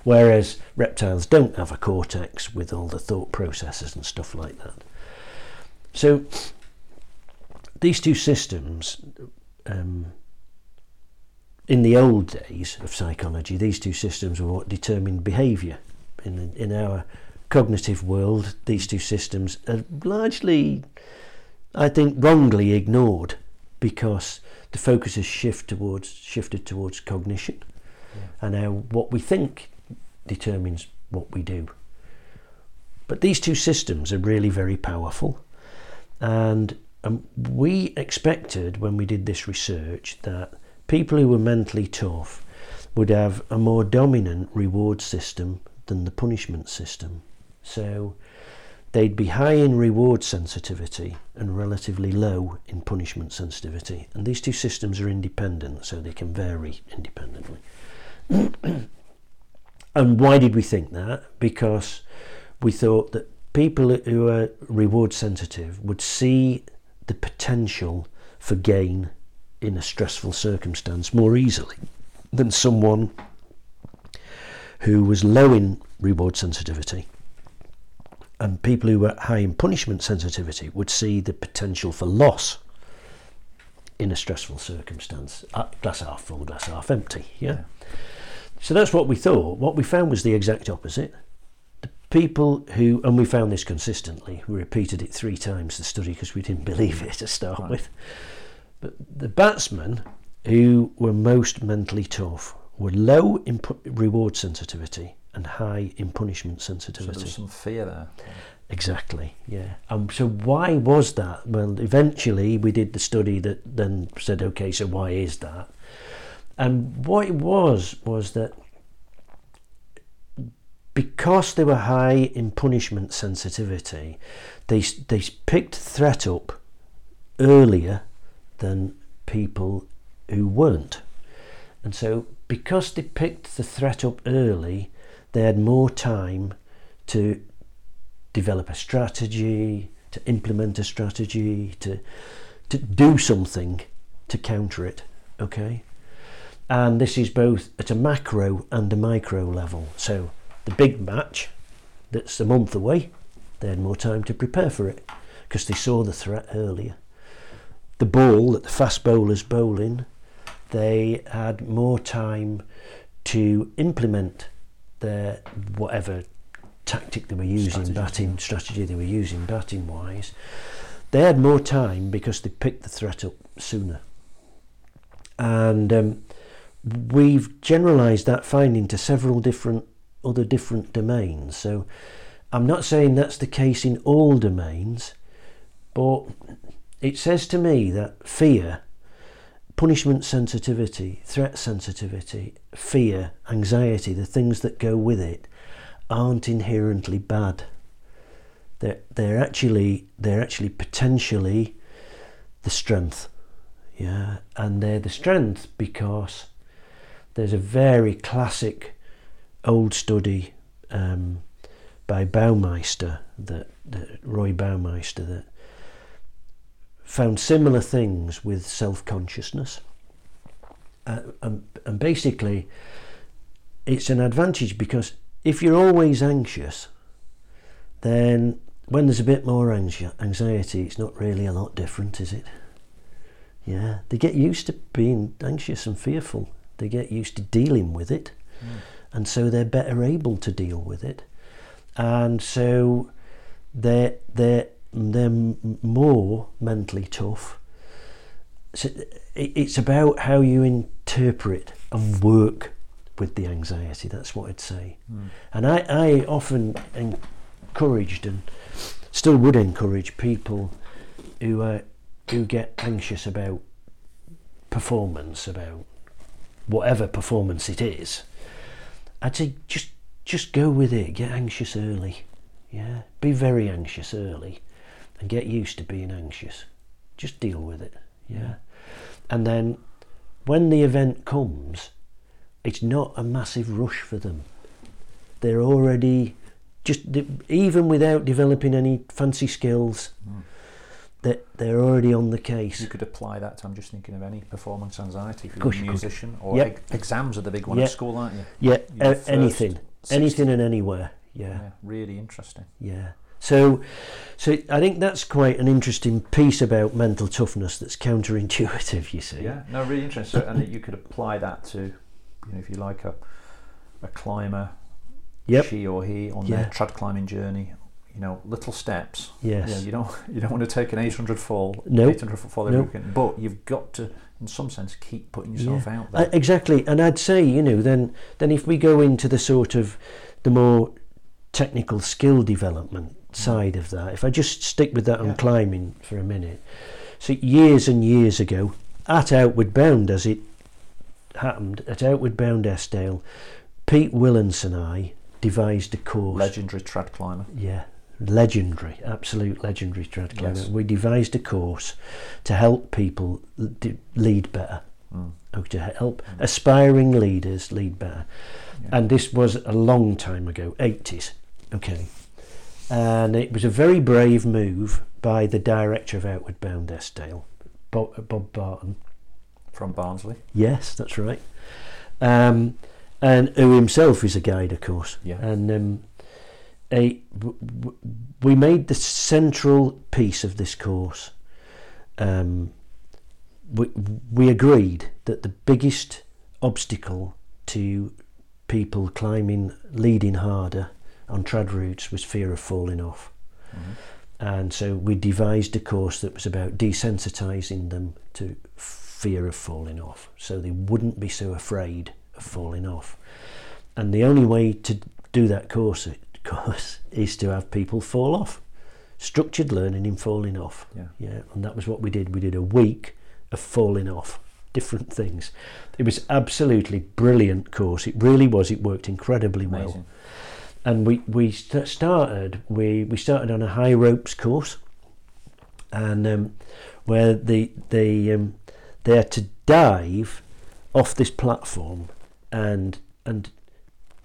whereas reptiles don't have a cortex with all the thought processes and stuff like that. So these two systems, in the old days of psychology, these two systems were what determined behaviour. In our cognitive world, these two systems are largely, I think, wrongly ignored because the focus has shifted towards cognition, and how what we think determines what we do. But these two systems are really very powerful, and we expected when we did this research that people who were mentally tough would have a more dominant reward system than the punishment system. So they'd be high in reward sensitivity and relatively low in punishment sensitivity. And these two systems are independent, so they can vary independently. And why did we think that? Because we thought that people who are reward sensitive would see the potential for gain in a stressful circumstance more easily than someone who was low in reward sensitivity, and people who were high in punishment sensitivity would see the potential for loss in a stressful circumstance. Glass half full, glass half empty. Yeah. So that's what we thought. What we found was the exact opposite. The people who, and we found this consistently, we repeated it 3 times the study because we didn't believe it to start with. But the batsmen who were most mentally tough were low in reward sensitivity and high in punishment sensitivity. So there was some fear there. Exactly, yeah. So why was that? Well, eventually we did the study that then said, okay, so why is that? And what it was that because they were high in punishment sensitivity, they picked threat up earlier than people who weren't. And so because they picked the threat up early, they had more time to develop a strategy, to implement a strategy, to do something to counter it, okay? And this is both at a macro and a micro level. So the big match, that's a month away, they had more time to prepare for it because they saw the threat earlier. The ball that the fast bowlers bowling, they had more time to implement their whatever tactic they were using, strategy they were using batting wise. They had more time because they picked the threat up sooner. And we've generalised that finding to several different domains. So I'm not saying that's the case in all domains, but it says to me that fear, punishment sensitivity, threat sensitivity, fear, anxiety, the things that go with it, aren't inherently bad. They're actually potentially the strength. Yeah, and they're the strength because there's a very classic old study by Baumeister, Roy Baumeister, that found similar things with self-consciousness. And basically, it's an advantage because if you're always anxious, then when there's a bit more anxiety, it's not really a lot different, is it? Yeah, they get used to being anxious and fearful. They get used to dealing with it. Mm. And so they're better able to deal with it. And so they're more mentally tough. So it's about how you interpret and work with the anxiety. That's what I'd say. Mm. And I often encouraged and still would encourage people who get anxious about performance, about whatever performance it is, I'd say just go with it. Get anxious early. Yeah, be very anxious early and get used to being anxious. Just deal with it. Yeah, and then when the event comes, it's not a massive rush for them. They're already, just even without developing any fancy skills, they're already on the case. You could apply that to, I'm just thinking of any performance anxiety, if you're a musician, or exams are the big one at school, aren't you? Yeah, anything and anywhere. Yeah, really interesting. Yeah, so I think that's quite an interesting piece about mental toughness that's counterintuitive, you see. Yeah, no, really interesting. So, and you could apply that to, if you like, a climber, she or he, on their trad climbing journey, little steps. Yes. You don't want to take an 800 foot fall every weekend, but you've got to, in some sense, keep putting yourself out there. Exactly, and I'd say, then if we go into the sort of the more technical skill development side of that, if I just stick with that on climbing for a minute. So years and years ago, at Outward Bound, as it happened, at Outward Bound Eskdale, Pete Whillance and I devised a course. Legendary trad climber. Yeah. Legendary, absolute legendary trad climber. Yes. We devised a course to help people lead better, to help aspiring leaders lead better. Yeah. And this was a long time ago, 80s. Okay. And it was a very brave move by the director of Outward Bound Eskdale, Bob Barton. From Barnsley? Yes, that's right. And who himself is a guide, of course. Yeah. And we made the central piece of this course. We agreed that the biggest obstacle to people climbing, leading harder on trad routes was fear of falling off. Mm-hmm. And so we devised a course that was about desensitising them to fear of falling off, so they wouldn't be so afraid of falling off. And the only way to do that course is to have people fall off. Structured learning in falling off. Yeah. And that was what we did. We did a week of falling off, different things. It was absolutely brilliant course. It really was. It worked incredibly well. And we started on a high ropes course, and where they had to dive off this platform. And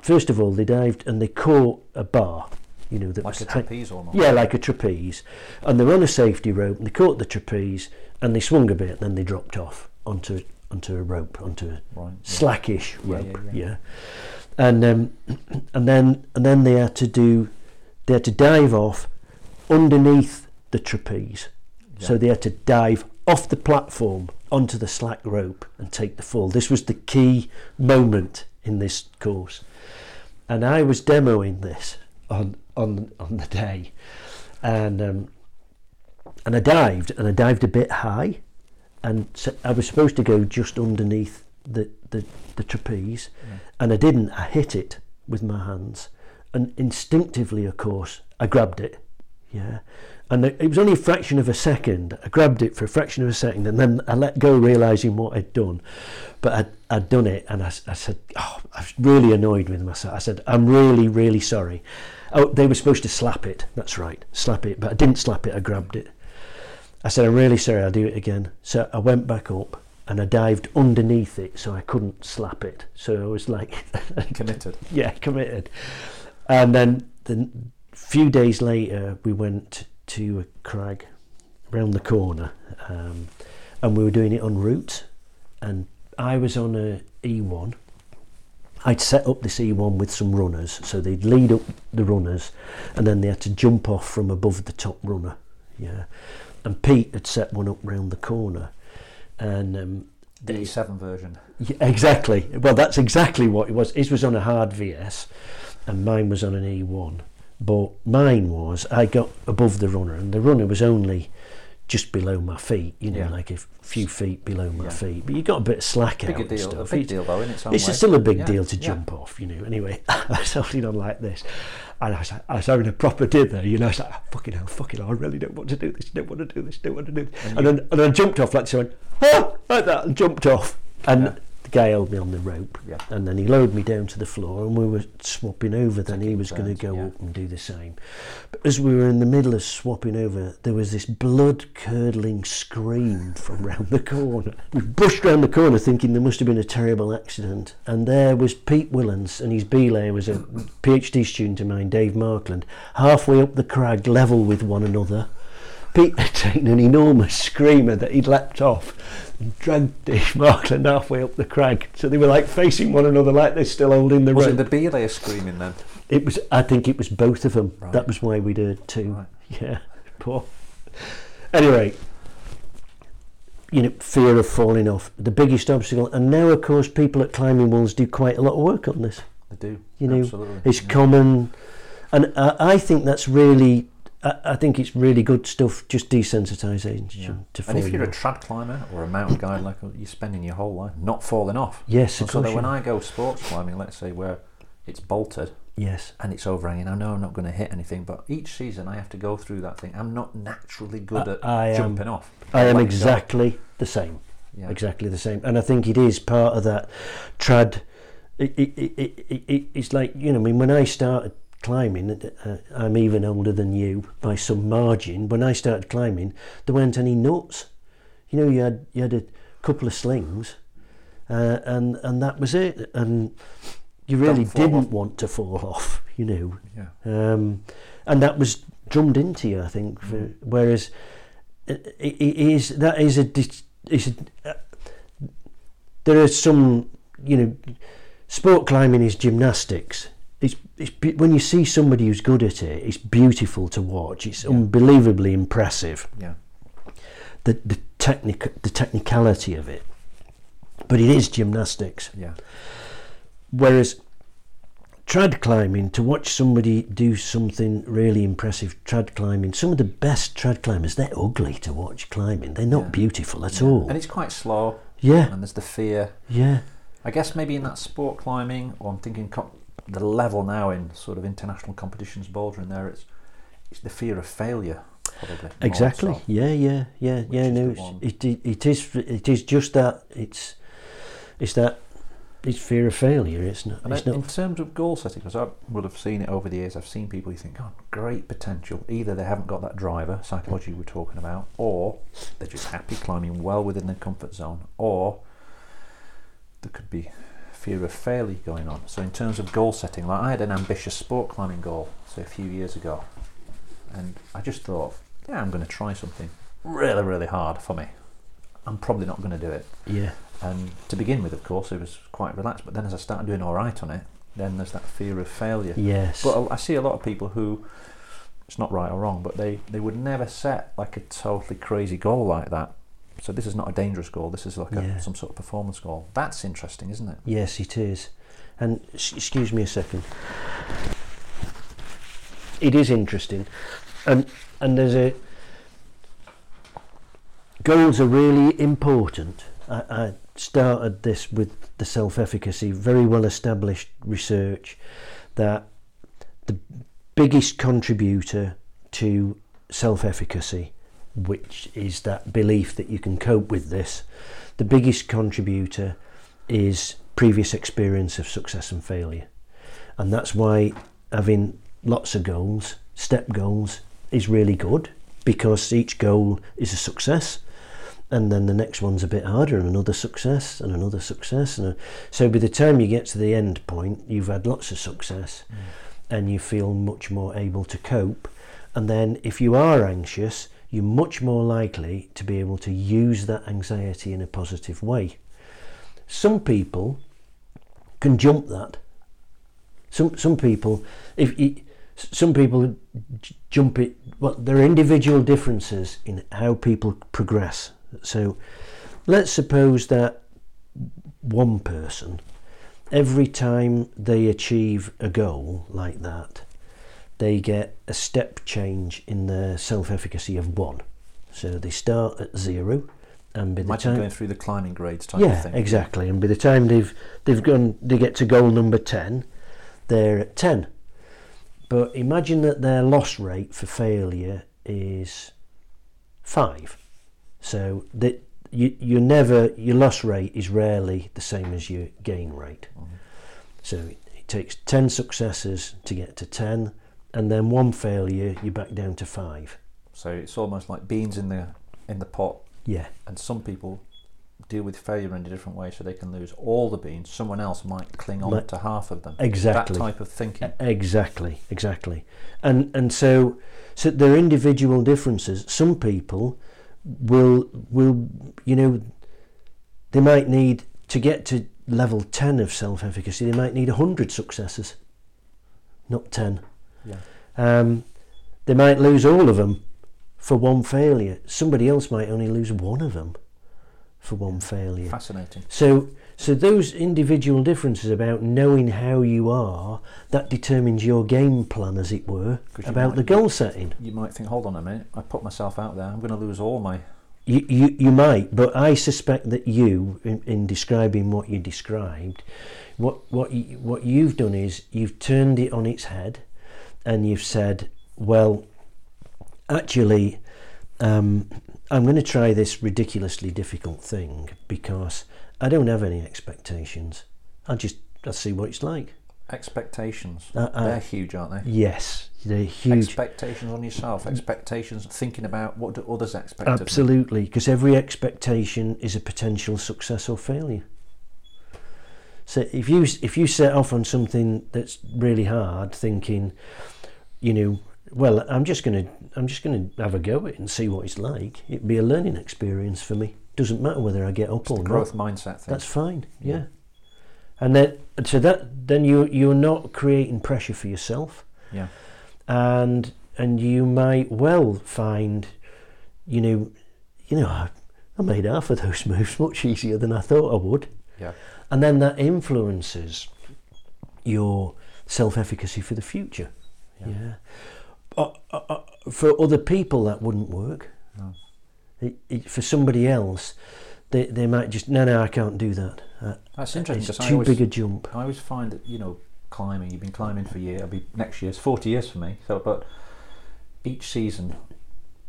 first of all, they dived and they caught a bar, that was like a trapeze almost. Yeah, like a trapeze. And they were on a safety rope and they caught the trapeze and they swung a bit and then they dropped off onto a rope, onto a slackish rope. And then they had to do they had to dive off underneath the trapeze. Yeah. So they had to dive off the platform onto the slack rope and take the fall. This was the key moment in this course. And I was demoing this on the day. And I dived a bit high, and so I was supposed to go just underneath the trapeze, and I didn't. I hit it with my hands, and instinctively, of course, I grabbed it. Yeah, and it was only a fraction of a second. I grabbed it for a fraction of a second, and then I let go, realising what I'd done. But I'd done it, and I said, oh, I was really annoyed with myself. I said, I'm really, really sorry. Oh, they were supposed to slap it. That's right, slap it. But I didn't slap it, I grabbed it. I said, I'm really sorry, I'll do it again. So I went back up, and I dived underneath it, so I couldn't slap it. So I was like... committed. Yeah, committed. And then... few days later, we went to a crag round the corner, and we were doing it en route, and I was on a E1. I'd set up this E1 with some runners, so they'd lead up the runners, and then they had to jump off from above the top runner. Yeah, and Pete had set one up round the corner, and the E7 version. Yeah, exactly. Well, that's exactly what it was. His was on a hard VS, and mine was on an E1. But mine was, I got above the runner, and the runner was only just below my feet, you know, like a few feet below my feet. But you got a bit of slack big out and deal, stuff. A big deal, though, in its own way. It's still a big deal to jump off, you know. Anyway, I was holding on like this, and I was having a proper dinner, you know. I was like, oh, fucking hell, I really don't want to do this, don't want to do this. And then I jumped off like this, I went, ah! Like that, and jumped off. And the guy held me on the rope, and then he lowered me down to the floor, and we were swapping over. Then he was going to go up and do the same. But as we were in the middle of swapping over, there was this blood-curdling scream from round the corner. We brushed round the corner thinking there must have been a terrible accident, and there was Pete Whillance, and his B-lay was a PhD student of mine, Dave Markland, halfway up the crag, level with one another. Pete had taken an enormous screamer that he'd leapt off and dragged Dave Markland halfway up the crag. So they were like facing one another like they're still holding the rope. Was it the B layer screaming then? It was. I think it was both of them. Right. That was why we did two. Right. Yeah, poor. Anyway, you know, fear of falling off, the biggest obstacle. And now, of course, people at Climbing Walls do quite a lot of work on this. They do. You know, absolutely. It's common. And I think that's really... I think it's really good stuff, just desensitisation to falling. And if you're a trad climber or a mountain guide, like you're spending your whole life not falling off. Yes, of course. So that when I go sports climbing, let's say where it's bolted, and it's overhanging, I know I'm not going to hit anything, but each season I have to go through that thing. I'm not naturally good at jumping off. I am exactly the same. Yeah. Exactly the same. And I think it is part of that trad. It's like, you know, I mean, when I started climbing, I'm even older than you by some margin. When I started climbing, there weren't any nuts. You know, you had a couple of slings, and that was it. And you really didn't want to fall off, you know. Yeah. And that was drummed into you, I think. Whereas there are some, you know, sport climbing is gymnastics. It's when you see somebody who's good at it, it's beautiful to watch. It's unbelievably impressive. Yeah. The technicality of it, but it is gymnastics. Yeah. Whereas trad climbing, to watch somebody do something really impressive, trad climbing, some of the best trad climbers, they're ugly to watch climbing. They're not beautiful at all. And it's quite slow. Yeah. And there's the fear. Yeah. I guess maybe in that sport climbing, or I'm thinking the level now in sort of international competitions, bouldering there, it's the fear of failure, probably. Exactly. Yeah. No, it is just that. It's fear of failure. It's not. In terms of goal setting, because I would have seen it over the years. I've seen people. You think, oh, great potential. Either they haven't got that driver, psychology we're talking about, or they're just happy climbing well within their comfort zone, or there could be fear of failure going on. So in terms of goal setting, like I had an ambitious sport climbing goal, say a few years ago, and I just thought, I'm going to try something really, really hard for me. I'm probably not going to do it. Yeah. And to begin with, of course, it was quite relaxed, but then as I started doing all right on it, then there's that fear of failure. Yes. But I see a lot of people who it's not right or wrong, but they would never set like a totally crazy goal like that. So this is not a dangerous goal, this is like some sort of performance goal. That's interesting, isn't it? Yes, it is. And excuse me a second. It is interesting. And there's a... Goals are really important. I started this with the self-efficacy, very well established research that the biggest contributor to self-efficacy, which is that belief that you can cope with this, the biggest contributor is previous experience of success and failure. And that's why having lots of goals, step goals, is really good, because each goal is a success, and then the next one's a bit harder, and another success, and another success. And so by the time you get to the end point, you've had lots of success, and you feel much more able to cope. And then if you are anxious, you're much more likely to be able to use that anxiety in a positive way. Some people can jump that. Some people, some people jump it. Well, there are individual differences in how people progress. So let's suppose that one person, every time they achieve a goal like that, they get a step change in their self-efficacy of 1. So they start at 0, and by the time going through the climbing grades type of thing. Yeah, exactly. And by the time they've gone, they get to goal number 10, they're at 10. But imagine that their loss rate for failure is 5. So that your loss rate is rarely the same as your gain rate. Mm-hmm. So it takes 10 successes to get to 10. And then one failure, you're back down to 5. So it's almost like beans in the pot. Yeah. And some people deal with failure in a different way, so they can lose all the beans. Someone else might cling on to half of them. Exactly. That type of thinking. Exactly. And so there are individual differences. Some people will they might need to get to level 10 of self-efficacy. They might need 100 successes, not 10. Yeah. They might lose all of them for one failure. Somebody else might only lose one of them for one failure. Fascinating. So those individual differences about knowing how you are, that determines your game plan, as it were, about the goal setting. You might think, hold on a minute, I put myself out there, I'm going to lose all my... You might, but I suspect that you, in describing what you described, what you've done is you've turned it on its head. And you've said, well, actually, I'm going to try this ridiculously difficult thing because I don't have any expectations. I'll see what it's like. Expectations. They're huge, aren't they? Yes, they're huge. Expectations on yourself, expectations thinking about what do others expect of you. Absolutely, because every expectation is a potential success or failure. So if you set off on something that's really hard, thinking, well, I'm just going to have a go at it and see what it's like. It'd be a learning experience for me. Doesn't matter whether I get up or not. Growth mindset thing. That's fine. Yeah. And then you're not creating pressure for yourself. Yeah. And you might well find, I made half of those moves much easier than I thought I would. Yeah. And then that influences your self-efficacy for the future. Yeah. For other people, that wouldn't work. No. For somebody else, they might just, no, I can't do that. That's interesting. It's too big a jump. I always find that, climbing, you've been climbing for a year, it'll be next year's 40 years for me. So, but each season,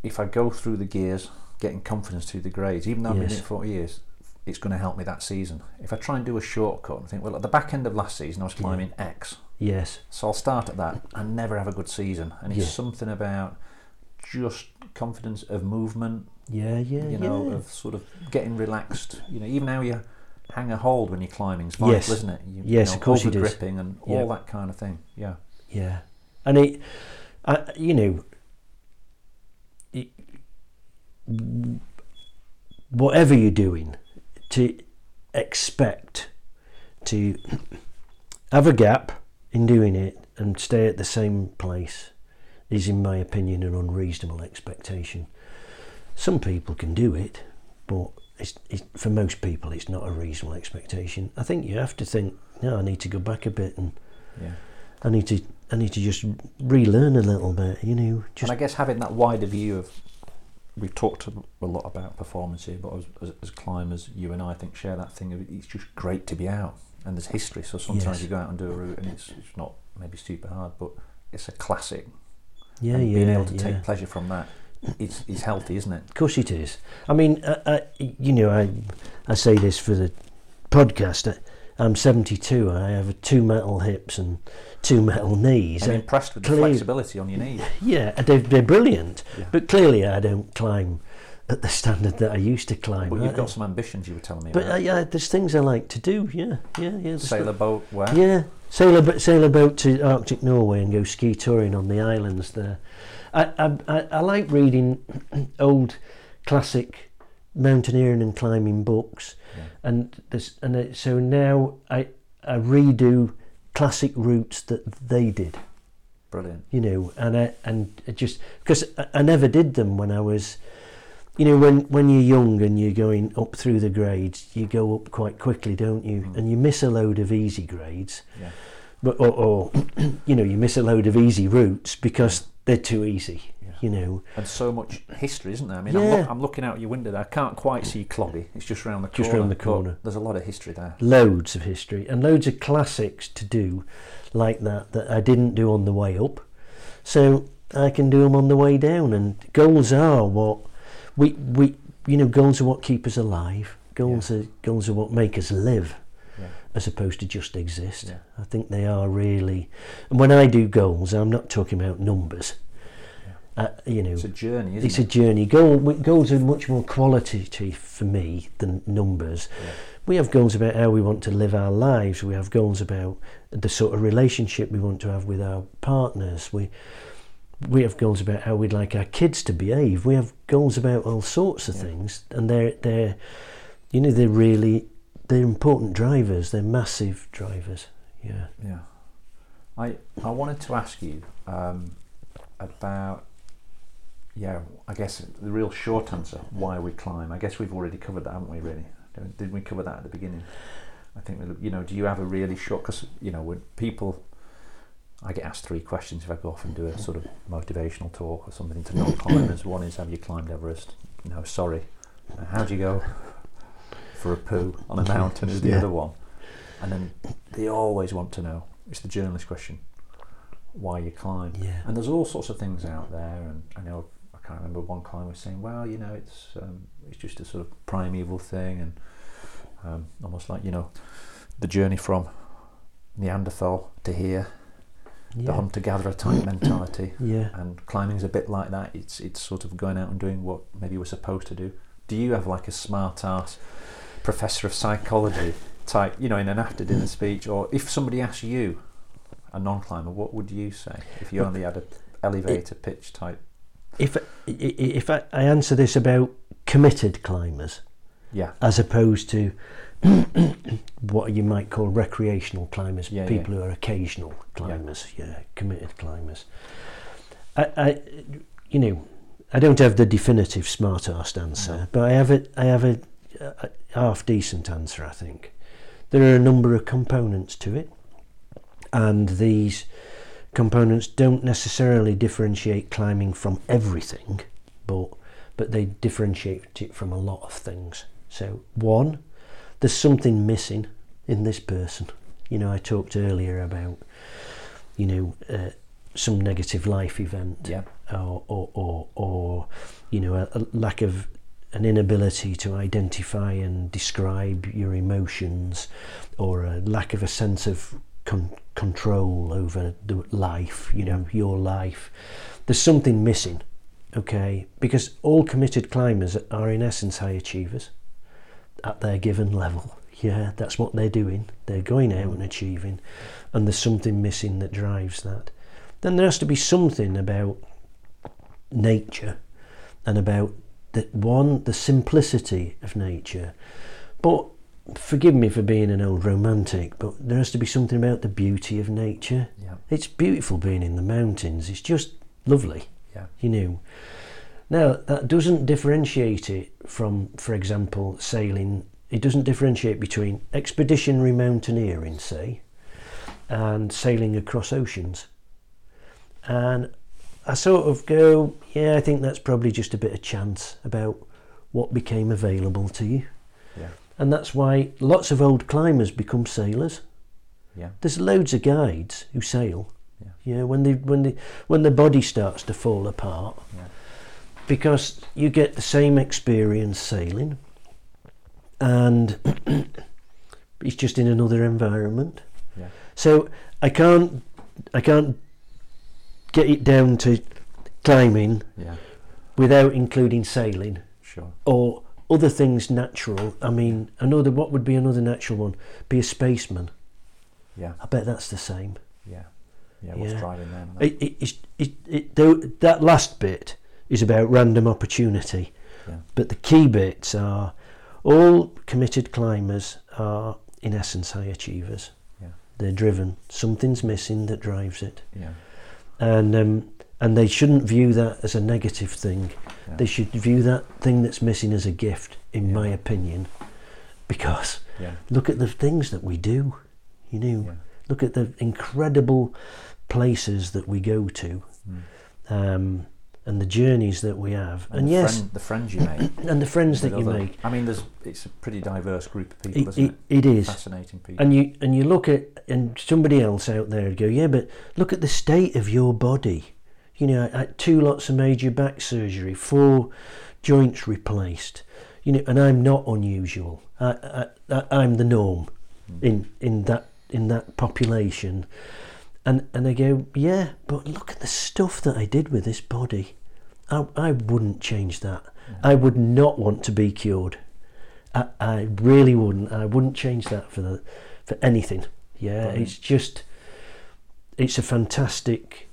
if I go through the gears, getting confidence through the grades, even though I've been in it 40 years, it's going to help me that season. If I try and do a shortcut and think, well, at the back end of last season I was climbing X. Yes. So I'll start at that and never have a good season. And it's something about just confidence of movement. Yeah. Of sort of getting relaxed. Even how you hang a hold when you're climbing is vital, isn't it? Of course it is. Gripping and all that kind of thing. Yeah. Yeah. And whatever you're doing, to expect to have a gap in doing it and stay at the same place is, in my opinion, an unreasonable expectation. Some people can do it, but it's, for most people it's not a reasonable expectation. I think you have to think, no, I need to go back a bit and I need to just relearn a little bit, you know. Just, and I guess having that wider view of, we've talked a lot about performance here, but as climbers, you and I think share that thing of it's just great to be out and there's history. So sometimes you go out and do a route and it's not maybe super hard, but it's a classic. Yeah, and being able to take pleasure from that. It's healthy, isn't it? Of course it is. I mean, I say this for the podcast. I'm 72. I have two metal hips and two metal knees. I'm impressed with the flexibility on your knees. Yeah, they're brilliant. Yeah. But clearly, I don't climb at the standard that I used to climb. But you've got some ambitions, you were telling me. But there's things I like to do. Yeah. Sailor boat where? Yeah, sailor boat to Arctic Norway and go ski touring on the islands there. I like reading old classic mountaineering and climbing books, so now I redo classic routes that they did. Brilliant. You know, and it just because I never did them when I was, you know, when you're young and you're going up through the grades, you go up quite quickly, don't you? Mm. And you miss a load of easy grades, but or you know, you miss a load of easy routes because they're too easy, you know. And so much history, isn't there? I mean, I'm looking out your window there. I can't quite see Cloggy. It's just round the corner. There's a lot of history there. Loads of history and loads of classics to do like that I didn't do on the way up. So I can do them on the way down. And goals are what we you know, goals are what keep us alive. Goals are what make us live. As opposed to just exist. Yeah. I think they are really, and when I do goals, I'm not talking about numbers. Yeah. You know, it's a journey, isn't it? It's a journey. Goals are much more qualitative for me than numbers. Yeah. We have goals about how we want to live our lives. We have goals about the sort of relationship we want to have with our partners. We have goals about how we'd like our kids to behave. We have goals about all sorts of things, and they're you know, they're really. They're important drivers. They're massive drivers. Yeah. Yeah. I wanted to ask you about I guess the real short answer why we climb. I guess we've already covered that, haven't we? Really? Didn't we cover that at the beginning? I think we, you know. Do you have a really short? Because you know, when people, I get asked three questions if I go off and do a sort of motivational talk or something to non-climbers. One is, have you climbed Everest? No, sorry. How do you go? For a poo on a mountain is the other one, and then they always want to know, it's the journalist question, why you climb. And there's all sorts of things out there, and I know I can't remember, one climber was saying, well, you know, it's just a sort of primeval thing, and almost like, you know, the journey from Neanderthal to here, the hunter-gatherer type mentality, and climbing's a bit like that. It's sort of going out and doing what maybe we're supposed to do. Do you have like a smart ass professor of psychology type, you know, in an after dinner speech, or if somebody asked you, a non-climber, what would you say if you only had an elevator pitch type? If I answer this about committed climbers, as opposed to what you might call recreational climbers, people who are occasional climbers, committed climbers. I you know, I don't have the definitive smart-ass answer, but I have a half-decent answer, I think. There are a number of components to it, and these components don't necessarily differentiate climbing from everything, but they differentiate it from a lot of things. So, one, there's something missing in this person. You know, I talked earlier about, you know, some negative life event, or you know, a lack of an inability to identify and describe your emotions, or a lack of a sense of control over the life, you know, your life. There's something missing, okay? Because all committed climbers are in essence high achievers at their given level. Yeah, that's what they're doing. They're going out and achieving, and there's something missing that drives that. Then there has to be something about nature and about the simplicity of nature. But forgive me for being an old romantic, but there has to be something about the beauty of nature. It's beautiful being in the mountains. It's just lovely. Yeah. You knew. Now, that doesn't differentiate it from, for example, sailing. It doesn't differentiate between expeditionary mountaineering, say, and sailing across oceans. And I sort of go, yeah, I think that's probably just a bit of chance about what became available to you. Yeah. And that's why lots of old climbers become sailors. Yeah. There's loads of guides who sail. Yeah. You know, when the body starts to fall apart. Yeah. Because you get the same experience sailing, and it's just in another environment. Yeah. So I can't get it down to climbing, yeah, without including sailing, sure, or other things natural. I mean, another, what would be another natural one? Be a spaceman. Yeah, I bet that's the same. Yeah, yeah. What's driving them? That last bit is about random opportunity, yeah, but the key bits are all committed climbers are in essence high achievers. Yeah, they're driven. Something's missing that drives it. Yeah. And they shouldn't view that as a negative thing. Yeah. They should view that thing that's missing as a gift, in my opinion, because look at the things that we do, you know. Yeah. Look at the incredible places that we go to, and the journeys that we have, and the friends you make, and the friends that you make. I mean, it's a pretty diverse group of people, isn't it? It is fascinating people. And you look at, and somebody else out there would go, yeah, but look at the state of your body. You know, I had 2 lots of major back surgery, 4 joints replaced. You know, and I'm not unusual. I'm the norm in that population. And I go, yeah, but look at the stuff that I did with this body. I wouldn't change that. Yeah. I would not want to be cured. I really wouldn't. I wouldn't change that for anything. Yeah, right. It's just, it's a fantastic,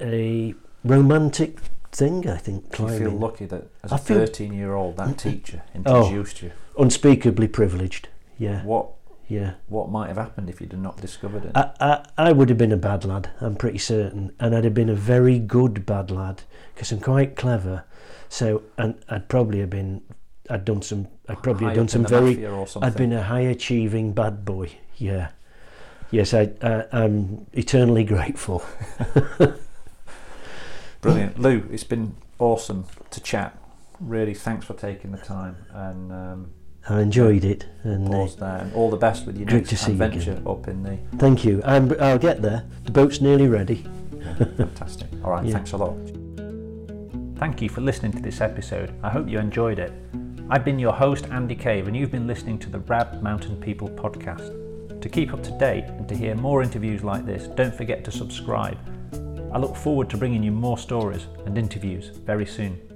a romantic thing, I think, climbing. You feel lucky that as a 13-year-old, that teacher introduced you. Unspeakably privileged, yeah. What might have happened if you'd not discovered it? I would have been a bad lad, I'm pretty certain, and I'd have been a very good bad lad, because I'm quite clever. So, and I'd been a high achieving bad boy. Yeah, yes, I'm eternally grateful. Brilliant, Lew. It's been awesome to chat. Really, thanks for taking the time and. I enjoyed it, and all the best with your next adventure up in the... Thank you. I'll get there. The boat's nearly ready. Yeah, fantastic. All right, thanks a lot. Thank you for listening to this episode. I hope you enjoyed it. I've been your host, Andy Cave, and you've been listening to the Rab Mountain People podcast. To keep up to date and to hear more interviews like this, don't forget to subscribe. I look forward to bringing you more stories and interviews very soon.